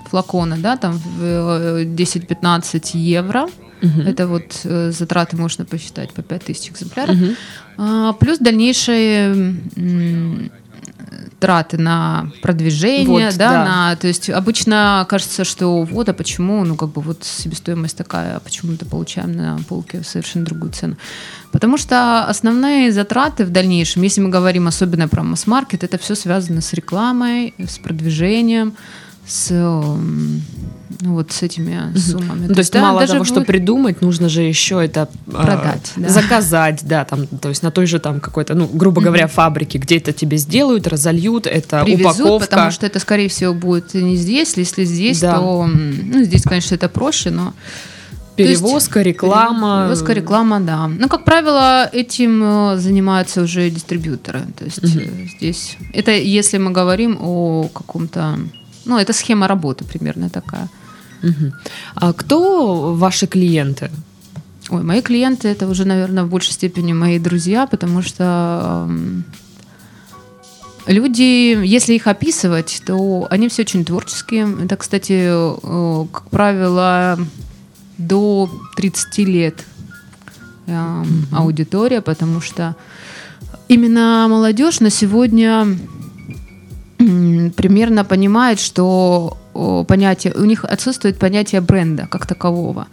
флакона, да, там в десять-пятнадцать евро. Угу. Это вот затраты можно посчитать по пять тысяч экземпляров. Угу. А, плюс дальнейшие... М- траты на продвижение, вот, да, да. На, то есть обычно кажется, что вот, а почему, ну как бы вот себестоимость такая, а почему-то получаем на полке совершенно другую цену. Потому что основные затраты в дальнейшем, если мы говорим особенно про масс-маркет, это все связано с рекламой, с продвижением, с, ну, вот, с этими суммами. Mm-hmm. То, то есть да, мало того, будет... что придумать, нужно же еще это продать, э, да. заказать, да, там, то есть на той же там какой-то, ну, грубо говоря, mm-hmm. фабрике, где это тебе сделают, разольют, это привезут, упаковка. Потому что это, скорее всего, будет не здесь, если здесь, да. то, ну, здесь, конечно, это проще, но... Перевозка, реклама. Перевозка, реклама, да. Ну, как правило, этим занимаются уже дистрибьюторы. То есть угу. здесь... Это если мы говорим о каком-то... Ну, это схема работы примерно такая. Угу. А кто ваши клиенты? Ой, мои клиенты — это уже, наверное, в большей степени мои друзья, потому что... Люди, если их описывать, то они все очень творческие. Это, кстати, как правило... до тридцати лет э, mm-hmm. аудитория, потому что именно молодежь на сегодня э, примерно понимает, что э, понятие, у них отсутствует понятие бренда как такового.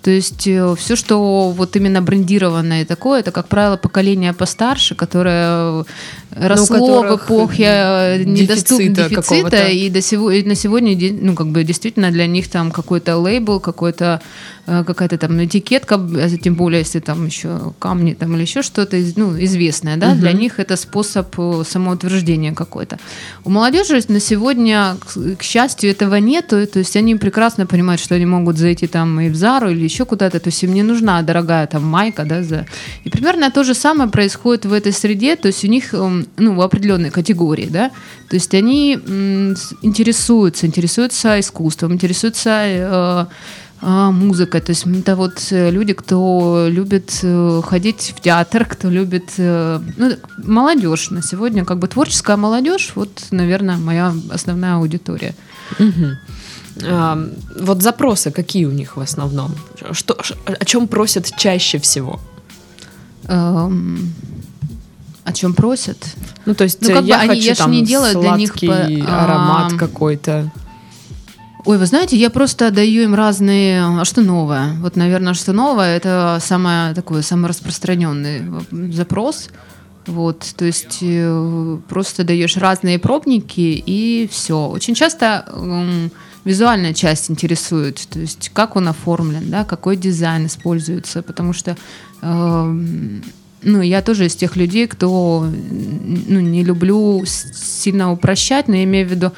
То есть э, все, что вот именно брендированное такое, это, как правило, поколение постарше, которое росло в эпохе недоступного дефицита, и, до сего, и на сегодня, ну, как бы, действительно для них там какой-то лейбл, какой-то, э, какая-то там этикетка, тем более, если там еще камни там, или еще что-то, ну, известное, да, угу. для них это способ самоутверждения какой-то. У молодежи на сегодня, к, к счастью, этого нету, то есть они прекрасно понимают, что они могут зайти там и в Зару, или еще куда-то, то есть им не нужна дорогая там майка, да, за... И примерно то же самое происходит в этой среде, то есть у них, ну, в определенной категории, да, то есть они интересуются, интересуются искусством, интересуются э, э, музыкой, то есть это вот люди, кто любит э, ходить в театр, кто любит, э, ну, молодежь на сегодня, как бы творческая молодежь, вот, наверное, моя основная аудитория. Угу. А, вот запросы какие у них в основном? Что, о чем просят чаще всего? Эм, о чем просят? Ну, то есть, ну, как я бы, хочу они, я там не делаю сладкий для них аромат а... какой-то. Ой, вы знаете, я просто даю им разные... А что новое? Вот, наверное, что новое — это самое, такой, самый распространенный запрос. Вот, то есть э, просто даешь разные пробники, и все. Очень часто э, визуальная часть интересует, то есть как он оформлен, да, какой дизайн используется, потому что э, ну, я тоже из тех людей, кто, ну, не люблю сильно упрощать, но я имею в виду,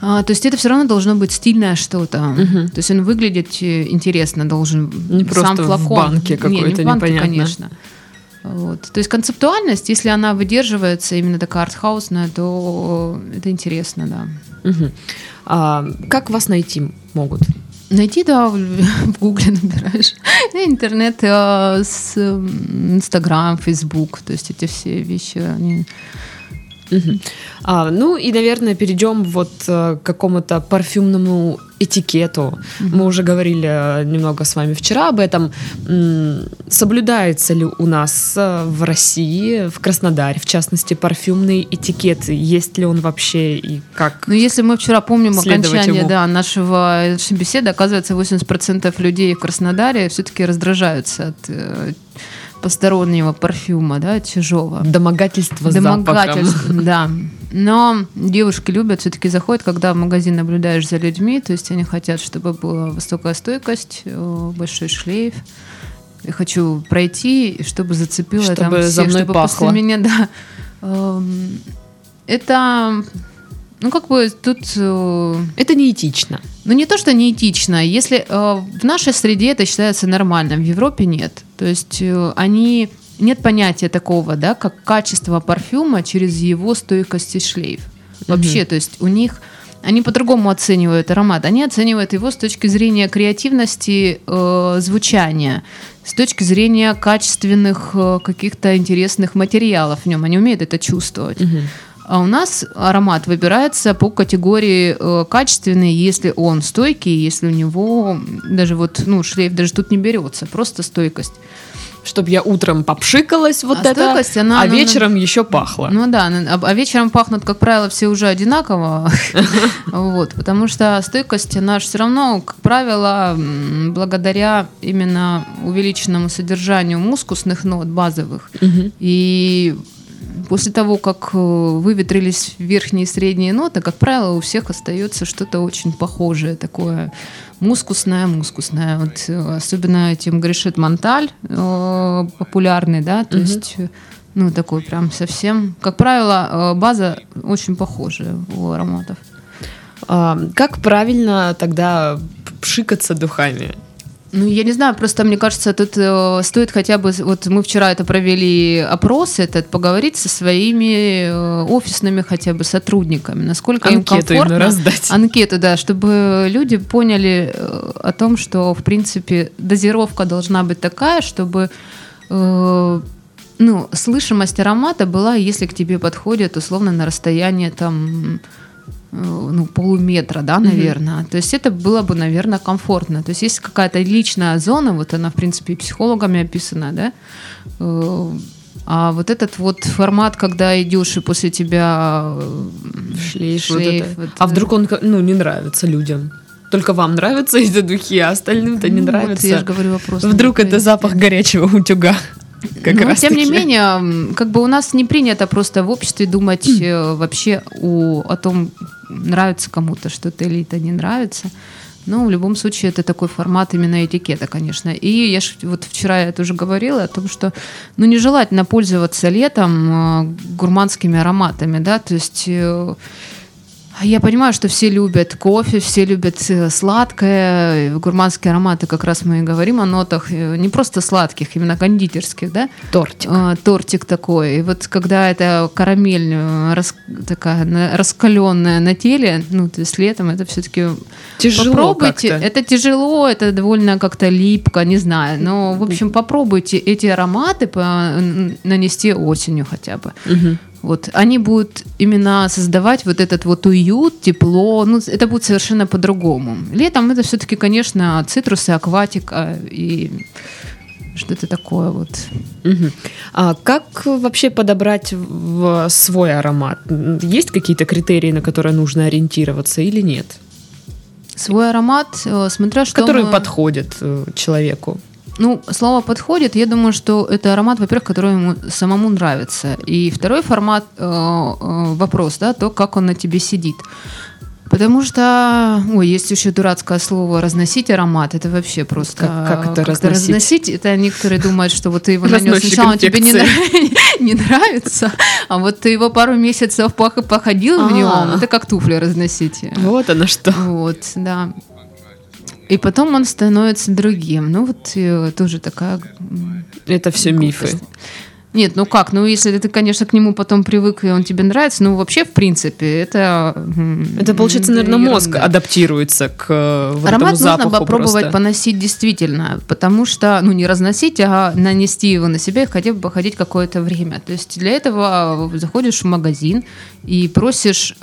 а, то есть это все равно должно быть стильное что-то. Угу. То есть он выглядеть интересно должен. Не сам просто флакон. В банке какой-то, не, не в банке, непонятно. Конечно. Вот. То есть концептуальность, если она выдерживается, именно такая артхаусная, то это интересно, да. Угу. А как вас найти могут? Найти, да, в Гугле набираешь. Интернет, Инстаграм, Фейсбук, то есть эти все вещи, они... Угу. А, ну и, наверное, перейдем вот к какому-то парфюмному этикету. Угу. Мы уже говорили немного с вами вчера об этом. Соблюдается ли у нас в России, в Краснодаре, в частности, парфюмный этикет? Есть ли он вообще и как? Ну, если мы вчера помним окончание, да, нашего, нашей беседы, оказывается, восемьдесят процентов людей в Краснодаре все-таки раздражаются от... постороннего парфюма, да, чужого. Домогательство с запахом. Да. Но девушки любят, все-таки заходят, когда в магазин наблюдаешь за людьми, то есть они хотят, чтобы была высокая стойкость, большой шлейф. Я хочу пройти, чтобы зацепило чтобы там всех, за мной чтобы пахло. После меня, да. Это... Ну, как бы тут... Это неэтично. Ну, не то, что неэтично. Если э, в нашей среде это считается нормальным, в Европе нет. То есть э, они... Нет понятия такого, да, как качество парфюма через его стойкость и шлейф. Вообще, угу. то есть у них... Они по-другому оценивают аромат. Они оценивают его с точки зрения креативности э, звучания, с точки зрения качественных э, каких-то интересных материалов в нем. Они умеют это чувствовать. Угу. А у нас аромат выбирается по категории э, качественный, если он стойкий, если у него даже вот, ну, шлейф даже тут не берется, просто стойкость. Чтобы я утром попшикалась вот а это, она, а ну, вечером ну, еще пахло. Ну да, а, а вечером пахнут, как правило, все уже одинаково, вот, потому что стойкость, она все равно, как правило, благодаря именно увеличенному содержанию мускусных нот базовых и после того, как выветрились верхние и средние ноты, как правило, у всех остается что-то очень похожее, такое мускусное, мускусное. Вот, особенно этим грешит Монталь, популярный, да, то угу. есть... Ну, такой прям совсем. Как правило, база очень похожая у ароматов. А как правильно тогда пшикаться духами? Ну, я не знаю, просто мне кажется, тут э, стоит хотя бы... Вот мы вчера это провели опрос этот, поговорить со своими э, офисными хотя бы сотрудниками, насколько анкету им комфортно. Анкету раздать. Анкету, да, чтобы люди поняли э, о том, что, в принципе, дозировка должна быть такая, чтобы... Э, Ну, слышимость аромата была, если к тебе подходят, условно, на расстояние там, ну, полуметра, да, наверное. Mm-hmm. То есть это было бы, наверное, комфортно. То есть есть какая-то личная зона, вот она, в принципе, и психологами описана, да. А вот этот вот формат, когда идешь и после тебя шлейф, шлейф вот вот а это... вдруг он, ну, не нравится людям? Только вам нравятся эти духи, а остальным-то не ну, нравится. Вот я же говорю, вопрос. Вдруг это запах горячего утюга? Как Но, тем не менее, как бы у нас не принято просто в обществе думать mm. вообще о, о том, нравится кому-то что-то или это не нравится. Но в любом случае это такой формат именно этикета, конечно. И я ж, вот вчера я тоже говорила о том, что ну, нежелательно пользоваться летом гурманскими ароматами, да, то есть... Я понимаю, что все любят кофе, все любят сладкое, гурманские ароматы, как раз мы и говорим о нотах, не просто сладких, именно кондитерских, да? Тортик. А, тортик такой. И вот когда эта карамель рас... такая на... раскаленная на теле, ну, то есть летом это все-таки... Тяжело попробуйте. Как-то. Это тяжело, это довольно как-то липко, не знаю. Но, в общем, попробуйте эти ароматы по... нанести осенью хотя бы. Угу. Вот, они будут именно создавать вот этот вот уют, тепло, ну, это будет совершенно по-другому. Летом это все-таки, конечно, цитрусы, акватика и что-то такое вот. Угу. А как вообще подобрать в свой аромат? Есть какие-то критерии, на которые нужно ориентироваться или нет? Свой аромат, смотря что... Который мы... подходит человеку. Ну, слово «подходит», я думаю, что это аромат, во-первых, который ему самому нравится. И второй формат, э, э, вопрос, да, то, как он на тебе сидит. Потому что, ой, есть еще дурацкое слово «разносить аромат», это вообще просто... Как, как это как разносить? разносить? Это некоторые думают, что вот ты его нанес, сначала тебе не нравится, а вот ты его пару месяцев походил в нем, это как туфли разносить. Вот оно что. Вот, да. И потом он становится другим. Ну, вот тоже такая... Это все мифы. Нет, ну как? Ну, если ты, конечно, к нему потом привык, и он тебе нравится, ну, вообще, в принципе, это... Это, получается, наверное, мозг адаптируется к вот этому запаху просто. Аромат нужно попробовать поносить действительно, потому что, ну, не разносить, а нанести его на себя и хотя бы походить какое-то время. То есть для этого заходишь в магазин и просишь,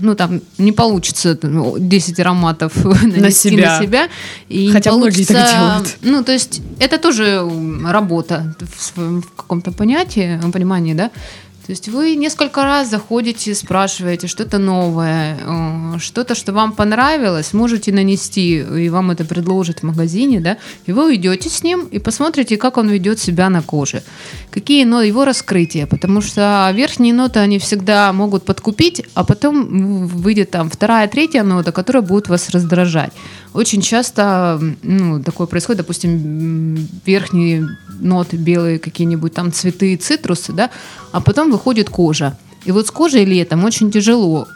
ну, там, не получится десять ароматов нанести на себя. Хотя многие так делают. Ну, то есть это тоже работа в каком-то понятии. Понимание, да? То есть вы несколько раз заходите, спрашиваете что-то новое, что-то, что вам понравилось, можете нанести, и вам это предложат в магазине, да? И вы уйдете с ним и посмотрите, как он ведет себя на коже. Какие но его раскрытия, потому что верхние ноты, они всегда могут подкупить, а потом выйдет там вторая, третья нота, которая будет вас раздражать. Очень часто, ну, такое происходит, допустим, верхние ноты белые, какие-нибудь там цветы, цитрусы, да, а потом выходит кожа. И вот с кожей летом очень тяжело,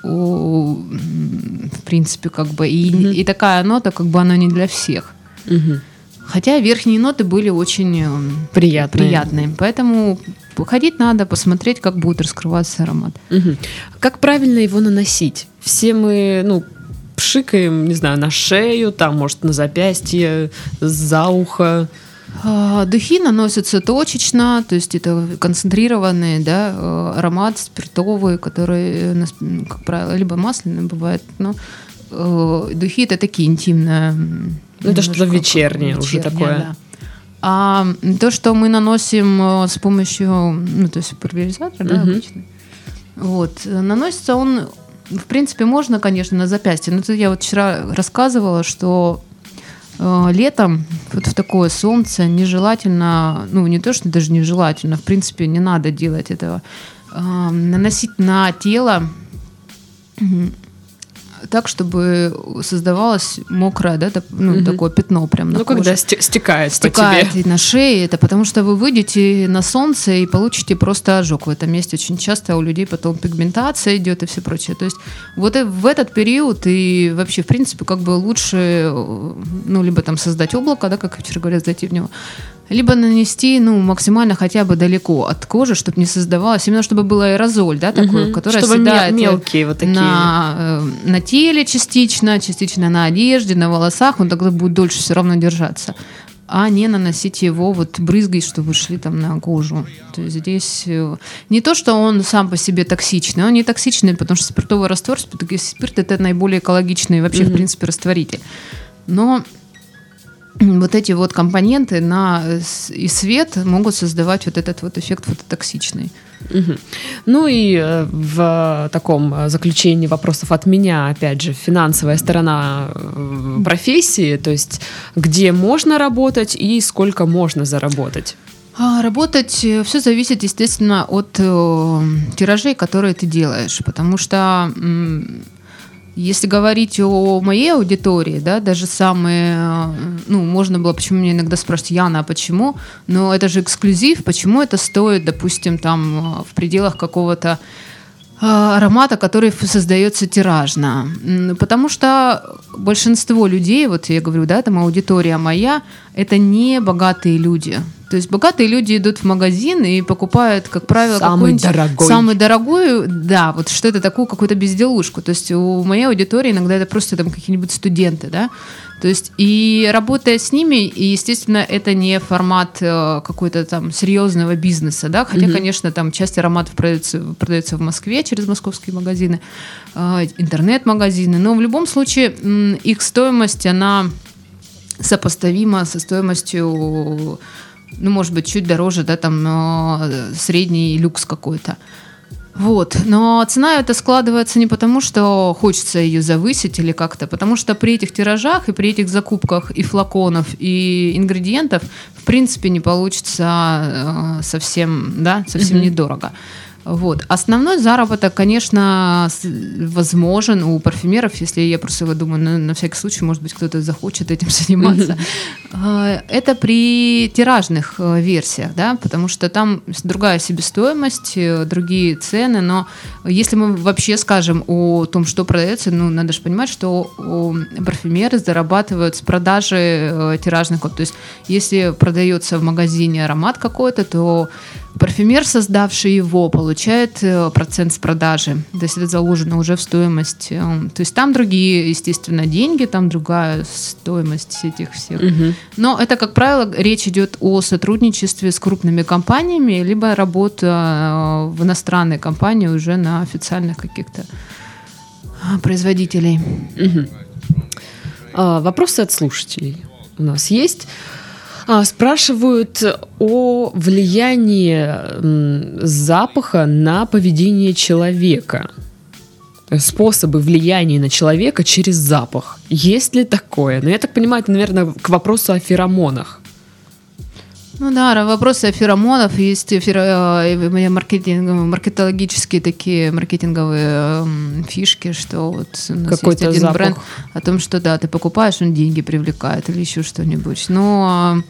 в принципе, как бы, и, угу. и такая нота, как бы, она не для всех. Угу. Хотя верхние ноты были очень приятные. приятные. Поэтому ходить надо, посмотреть, как будет раскрываться аромат. Угу. Как правильно его наносить? Все мы, ну, пшикаем, не знаю, на шею, там, может, на запястье, за ухо. Духи наносятся точечно, то есть это концентрированный, да, аромат спиртовый, который, как правило, либо масляный бывает, но духи это такие интимные. Ну, это что-то вечернее, вечернее уже такое. Да. А то, что мы наносим с помощью, ну, то есть пульверизатор, да, угу. обычный, вот, наносится он, в принципе, можно, конечно, на запястье, но я вот вчера рассказывала, что летом вот в такое солнце нежелательно, ну не то, что даже нежелательно, в принципе, не надо делать этого, наносить на тело так, чтобы создавалось мокрое, да, ну, угу. такое пятно прям на ну, коже. Ну, когда стекает, стекает по тебе. И на шее, это потому что вы выйдете на солнце и получите просто ожог в этом месте. Очень часто у людей потом пигментация идет и все прочее. То есть вот в этот период и вообще, в принципе, как бы лучше, ну, либо там создать облако, да, как вчера говорят, зайти в него, либо нанести, ну, максимально хотя бы далеко от кожи, чтобы не создавалось, именно чтобы был аэрозоль, да, такой, угу. который чтобы оседает мел- мелкие вот такие. На, на теле частично, частично на одежде, на волосах, он тогда будет дольше все равно держаться, а не наносить его вот брызги, чтобы шли там на кожу. То есть здесь не то, что он сам по себе токсичный, он не токсичный, потому что спиртовый раствор, спирт — это наиболее экологичный вообще, угу. в принципе, растворитель. Но вот эти вот компоненты на и свет могут создавать вот этот вот эффект фототоксичный. Угу. Ну и в таком заключении вопросов от меня, опять же, финансовая сторона профессии, то есть где можно работать и сколько можно заработать? Работать все зависит, естественно, от тиражей, которые ты делаешь, потому что... Если говорить о моей аудитории, да, даже самые, ну, можно было, почему меня иногда спрашивают, Яна, а почему? Но это же эксклюзив, почему это стоит, допустим, там в пределах какого-то аромата, который создается тиражно? Потому что большинство людей, вот я говорю, да, там аудитория моя, это не богатые люди. То есть богатые люди идут в магазин и покупают, как правило, самый дорогой. Самый дорогой, да, вот что-то такое, какую-то безделушку. То есть у моей аудитории иногда это просто там какие-нибудь студенты, да. То есть и работая с ними, и, естественно, это не формат какой-то там серьезного бизнеса, да. Хотя, угу. конечно, там часть ароматов продается, продается в Москве через московские магазины, интернет-магазины. Но в любом случае их стоимость, она сопоставима со стоимостью... Ну, может быть, чуть дороже, да, там средний люкс какой-то. Вот. Но цена эта складывается не потому, что хочется ее завысить или как-то, потому что при этих тиражах и при этих закупках и флаконов, и ингредиентов, в принципе, не получится совсем, да, совсем mm-hmm. недорого. Вот. Основной заработок, конечно, возможен у парфюмеров, если я просто его думаю, ну, на всякий случай, может быть, кто-то захочет этим заниматься. Это при тиражных версиях, да, потому что там другая себестоимость, другие цены, но если мы вообще скажем о том, что продается, ну, надо же понимать, что парфюмеры зарабатывают с продажи тиражных. То есть, если продается в магазине аромат какой-то, то парфюмер, создавший его, получает процент с продажи. То есть это заложено уже в стоимость. То есть там другие, естественно, деньги, там другая стоимость этих всех. Угу. Но это, как правило, речь идет о сотрудничестве с крупными компаниями, либо работа в иностранной компании уже на официальных каких-то производителей. Угу. А, вопросы от слушателей у нас есть. Спрашивают о влиянии запаха на поведение человека. Способы влияния на человека через запах. Есть ли такое? Ну, я так понимаю, это, наверное, к вопросу о феромонах. Ну да, вопросы о феромонах. Есть феро... маркетинг... маркетологические такие маркетинговые фишки, что вот у нас какой-то есть один запах. Бренд о том, что да, ты покупаешь, он деньги привлекает или еще что-нибудь. Но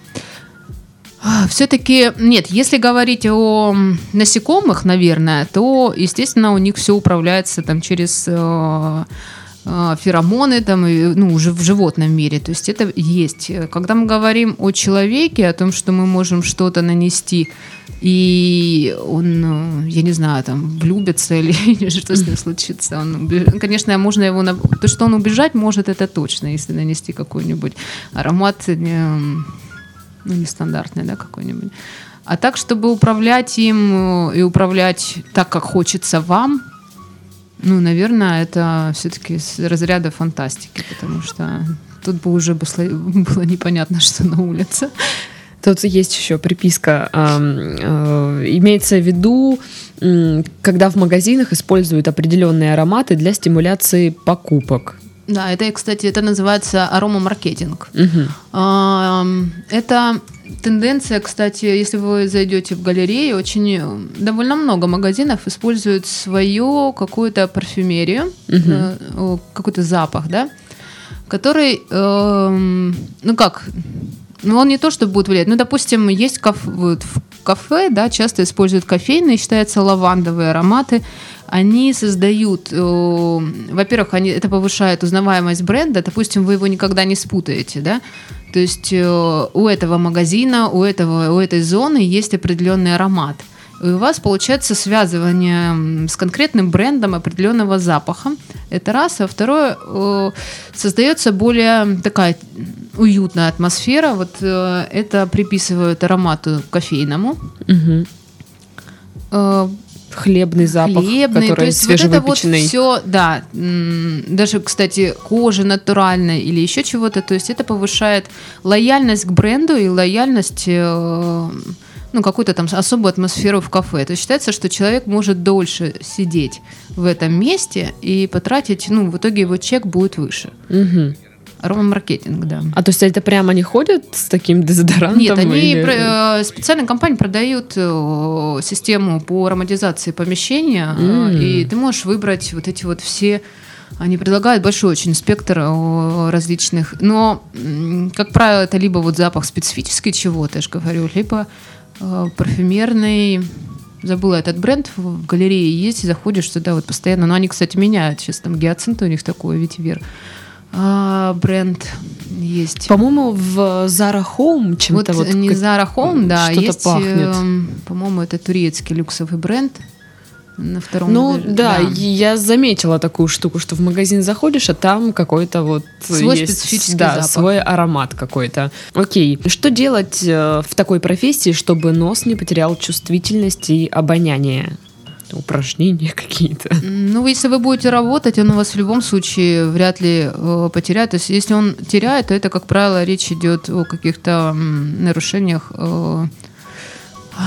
все-таки, нет, если говорить о насекомых, наверное, то, естественно, у них все управляется там через... феромоны, там, и, ну, уже в животном мире. То есть это есть. Когда мы говорим о человеке, о том, что мы можем что-то нанести, и он, я не знаю, там, влюбится или, или что с ним случится. Он, конечно, можно его... То, что он убежать может, это точно, если нанести какой-нибудь аромат, ну, нестандартный, да, какой-нибудь. А так, чтобы управлять им и управлять так, как хочется вам, ну, наверное, это все-таки с разряда фантастики, потому что тут бы уже было непонятно, что на улице. Тут есть еще приписка. Имеется в виду, когда в магазинах используют определенные ароматы для стимуляции покупок. Да, это, кстати, это называется аромамаркетинг. Угу. Это тенденция, кстати, если вы зайдете в галерею, очень довольно много магазинов используют свою какую-то парфюмерию, угу. какой-то запах, да, который, ну как, ну он не то, что будет влиять, ну, допустим, есть кафе, вот, в кафе, да, часто используют кофейные, считаются лавандовые ароматы. Они создают, э, во-первых, они, это повышает узнаваемость бренда, допустим, вы его никогда не спутаете, да, то есть э, у этого магазина, у, этого, у этой зоны есть определенный аромат, и у вас получается связывание с конкретным брендом определенного запаха, это раз, а второе, э, создается более такая уютная атмосфера, вот э, это приписывают аромату кофейному, угу. э, хлебный запах, хлебный, который свежевыпеченный. Вот это вот все, да. Даже, кстати, кожа натуральная или еще чего-то. То есть это повышает лояльность к бренду и лояльность, ну, какую-то там особую атмосферу в кафе. То есть считается, что человек может дольше сидеть в этом месте и потратить, ну, в итоге его чек будет выше. Угу. Аромамаркетинг, да. А то есть это прямо они ходят с таким дезодорантом? Нет, они или... про, э, специальные компании продают э, систему по ароматизации помещения, mm. э, и ты можешь выбрать вот эти вот все. Они предлагают большой очень спектр э, различных, но, э, как правило, это либо вот запах специфический чего-то, я же говорю, либо э, парфюмерный. Забыла этот бренд, в галерее есть, и заходишь туда вот постоянно. Но они, кстати, меняют сейчас там гиацинт, у них такой ветивер. А, бренд есть. По-моему, в Zara Home чем-то вот. Вот не как... Zara Home, да, что-то есть, пахнет. Э, по-моему, это турецкий люксовый бренд. На втором ну, этаже. Да, да, я заметила такую штуку, что в магазин заходишь, а там какой-то вот свой есть, специфический да, запах. Свой аромат какой-то. Окей, что делать в такой профессии, чтобы нос не потерял чувствительность и обоняние? Упражнения какие-то. Ну, если вы будете работать, он у вас в любом случае вряд ли э, потеряет. То есть, если он теряет, то это, как правило, речь идет о каких-то м, нарушениях. Э.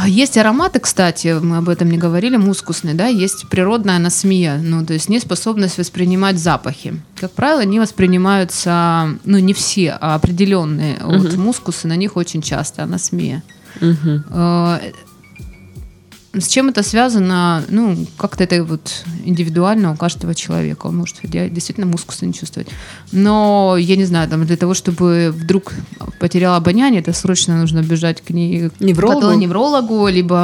Есть ароматы, кстати, мы об этом не говорили, мускусные, да, есть природная анасмия, ну, то есть неспособность воспринимать запахи. Как правило, они воспринимаются, ну, не все, а определенные uh-huh. вот, мускусы, на них очень часто анасмия. Uh-huh. Э, С чем это связано? Ну, как-то это вот индивидуально у каждого человека. Он может действительно мускусы не чувствовать. Но, я не знаю, там, для того, чтобы вдруг потеряла обоняние, это срочно нужно бежать к ней, неврологу. К неврологу, либо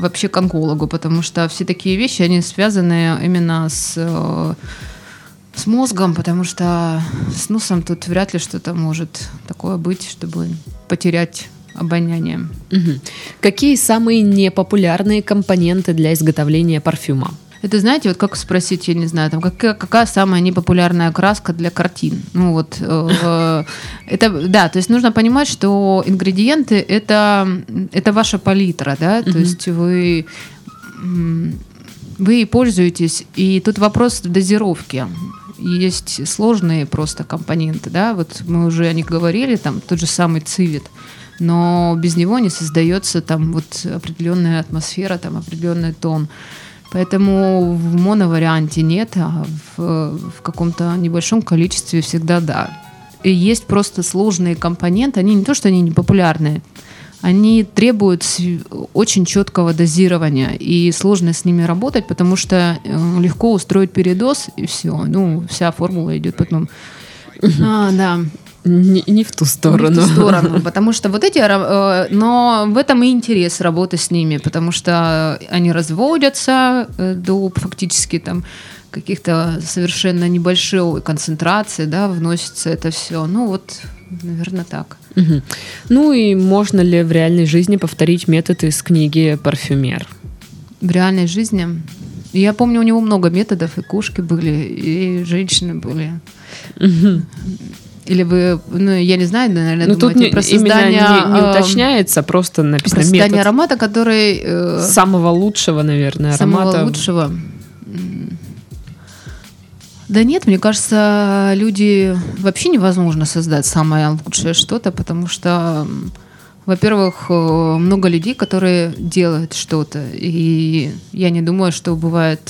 вообще к онкологу, потому что все такие вещи, они связаны именно с... С мозгом, потому что с носом тут вряд ли что-то может такое быть, чтобы потерять обонянием. Угу. Какие самые непопулярные компоненты для изготовления парфюма? Это, знаете, вот как спросить, я не знаю, там, какая, какая самая непопулярная краска для картин? Ну вот, э, это, да, то есть нужно понимать, что ингредиенты это, это ваша палитра, да, угу. то есть вы... Вы пользуетесь, и тут вопрос дозировки. Есть сложные просто компоненты, да, вот мы уже о них говорили, там тот же самый цивит, но без него не создается там вот определенная атмосфера, там определенный тон. Поэтому в моноварианте нет, а в, в каком-то небольшом количестве всегда да. И есть просто сложные компоненты, они не то, что они не популярные, они требуют очень четкого дозирования, и сложно с ними работать, потому что легко устроить передоз, и все. Ну, вся формула идет потом. А, да. Не, не в ту сторону. Не в ту сторону, потому что вот эти... Но в этом и интерес работы с ними, потому что они разводятся до фактически там каких-то совершенно небольшой концентрации, да, вносится это все. Ну, вот... Наверное, так. Угу. Ну и можно ли в реальной жизни повторить метод из книги «Парфюмер»? В реальной жизни? Я помню, у него много методов, и кошки были, и женщины были. Угу. Или вы, ну, я не знаю, наверное, ну, думаете тут про создание... Не, не уточняется, просто написано метод. Про создание метод аромата, который... Э, самого лучшего, наверное, самого аромата. Самого лучшего. Да нет, мне кажется, люди вообще невозможно создать самое лучшее что-то, потому что, во-первых, много людей, которые делают что-то, и я не думаю, что бывает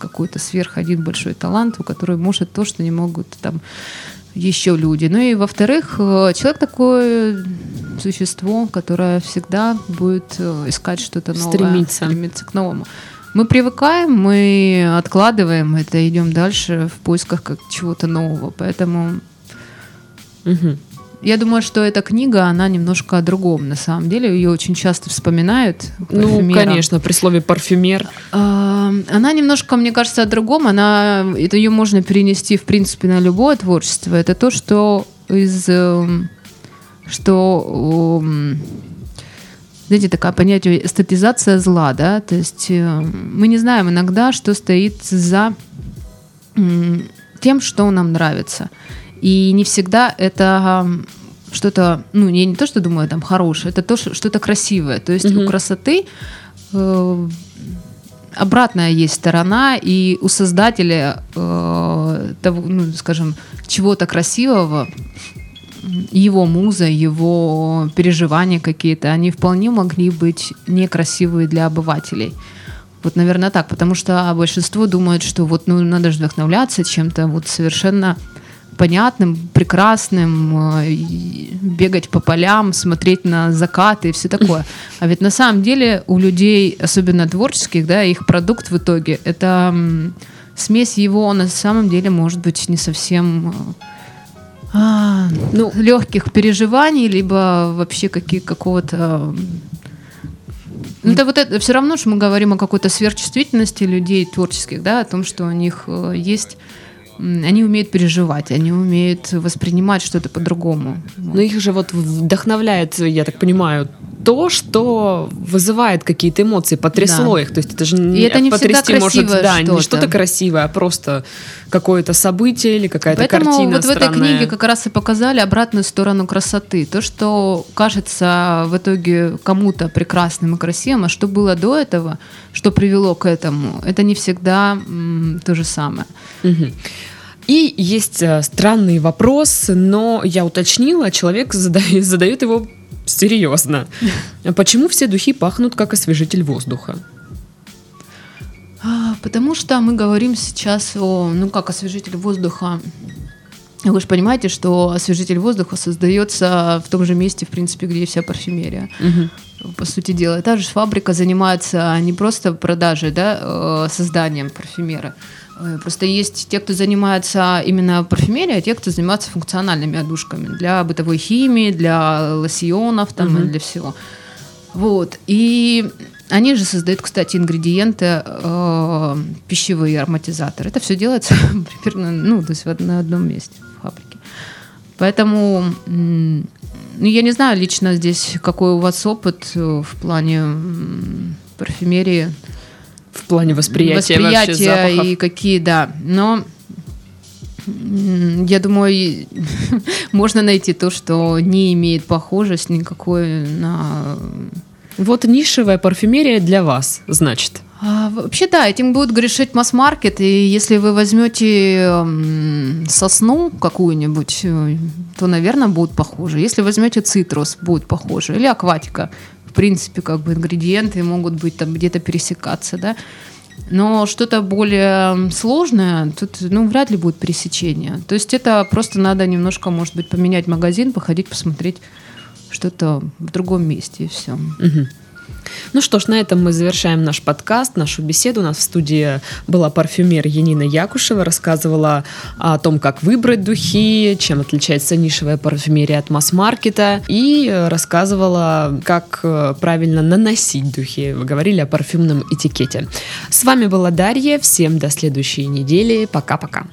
какой-то сверх один большой талант, у которого может то, что не могут там еще люди. Ну и во-вторых, человек такое существо, которое всегда будет искать что-то новое, стремиться, стремиться к новому. Мы привыкаем, мы откладываем это, идем дальше в поисках как чего-то нового. Поэтому угу. я думаю, что эта книга, она немножко о другом на самом деле. Ее очень часто вспоминают. Парфюмера. Ну, конечно, при слове «парфюмер». Она немножко, мне кажется, о другом. Она, это ее можно перенести, в принципе, на любое творчество. Это то, что из... что... Знаете, такое понятие эстетизация зла, да, то есть э, мы не знаем иногда, что стоит за э, тем, что нам нравится. И не всегда это что-то, ну, я не то, что думаю, там, хорошее, это то, что-то красивое. То есть mm-hmm. у красоты э, обратная есть сторона, и у создателя, э, того, ну, скажем, чего-то красивого, его муза, его переживания какие-то, они вполне могли быть некрасивые для обывателей. Вот, наверное, так, потому что большинство думает, что вот, ну, надо же вдохновляться чем-то вот совершенно понятным, прекрасным, бегать по полям, смотреть на закаты и все такое. А ведь на самом деле у людей, особенно творческих, да, их продукт в итоге, это смесь его, на самом деле, может быть, не совсем... А, ну, легких переживаний, либо вообще какие, какого-то... Ну, это вот это все равно, что мы говорим о какой-то сверхчувствительности людей творческих, да, о том, что у них есть... Они умеют переживать, они умеют воспринимать что-то по-другому. Вот. Но их же вот вдохновляет, я так понимаю, то, что вызывает какие-то эмоции, потрясло да. их. То есть это же не, это не потрясти может да, что-то. не что-то красивое, а просто какое-то событие или какая-то Поэтому картина вот странная. В этой книге как раз и показали обратную сторону красоты. То, что кажется в итоге кому-то прекрасным и красивым, а что было до этого, что привело к этому, это не всегда м- то же самое. Угу. И есть странный вопрос, но я уточнила, человек задает, задает его серьезно. Почему все духи пахнут как освежитель воздуха? Потому что мы говорим сейчас о, ну как освежитель воздуха. Вы же понимаете, что освежитель воздуха создается в том же месте, в принципе, где и вся парфюмерия. Угу. По сути дела, та же фабрика занимается не просто продажей, да, созданием парфюмера. Просто есть те, кто занимается именно парфюмерией, а те, кто занимается функциональными отдушками для бытовой химии, для лосьонов, там, угу. для всего. Вот. И они же создают, кстати, ингредиенты, э, пищевые ароматизаторы. Это все делается примерно, ну, то есть на одном месте в фабрике. Поэтому, ну, я не знаю лично здесь, какой у вас опыт в плане парфюмерии. В плане восприятия, восприятия вообще запахов. И какие, да. Но я думаю, можно найти то, что не имеет похожесть никакой на... Вот нишевая парфюмерия для вас, значит. А, вообще, да, этим будет грешить масс-маркет. И если вы возьмете сосну какую-нибудь, то, наверное, будет похоже. Если возьмете цитрус, будет похоже. Или акватика. В принципе, как бы ингредиенты могут быть там где-то пересекаться, да. Но что-то более сложное, тут, ну, вряд ли будет пересечение. То есть это просто надо немножко, может быть, поменять магазин, походить, посмотреть что-то в другом месте, и все. Угу. Ну что ж, на этом мы завершаем наш подкаст, нашу беседу. У нас в студии была парфюмер Янина Якушева, рассказывала о том, как выбрать духи, чем отличается нишевая парфюмерия от масс-маркета, и рассказывала, как правильно наносить духи. Вы говорили о парфюмном этикете. С вами была Дарья. Всем до следующей недели. Пока-пока.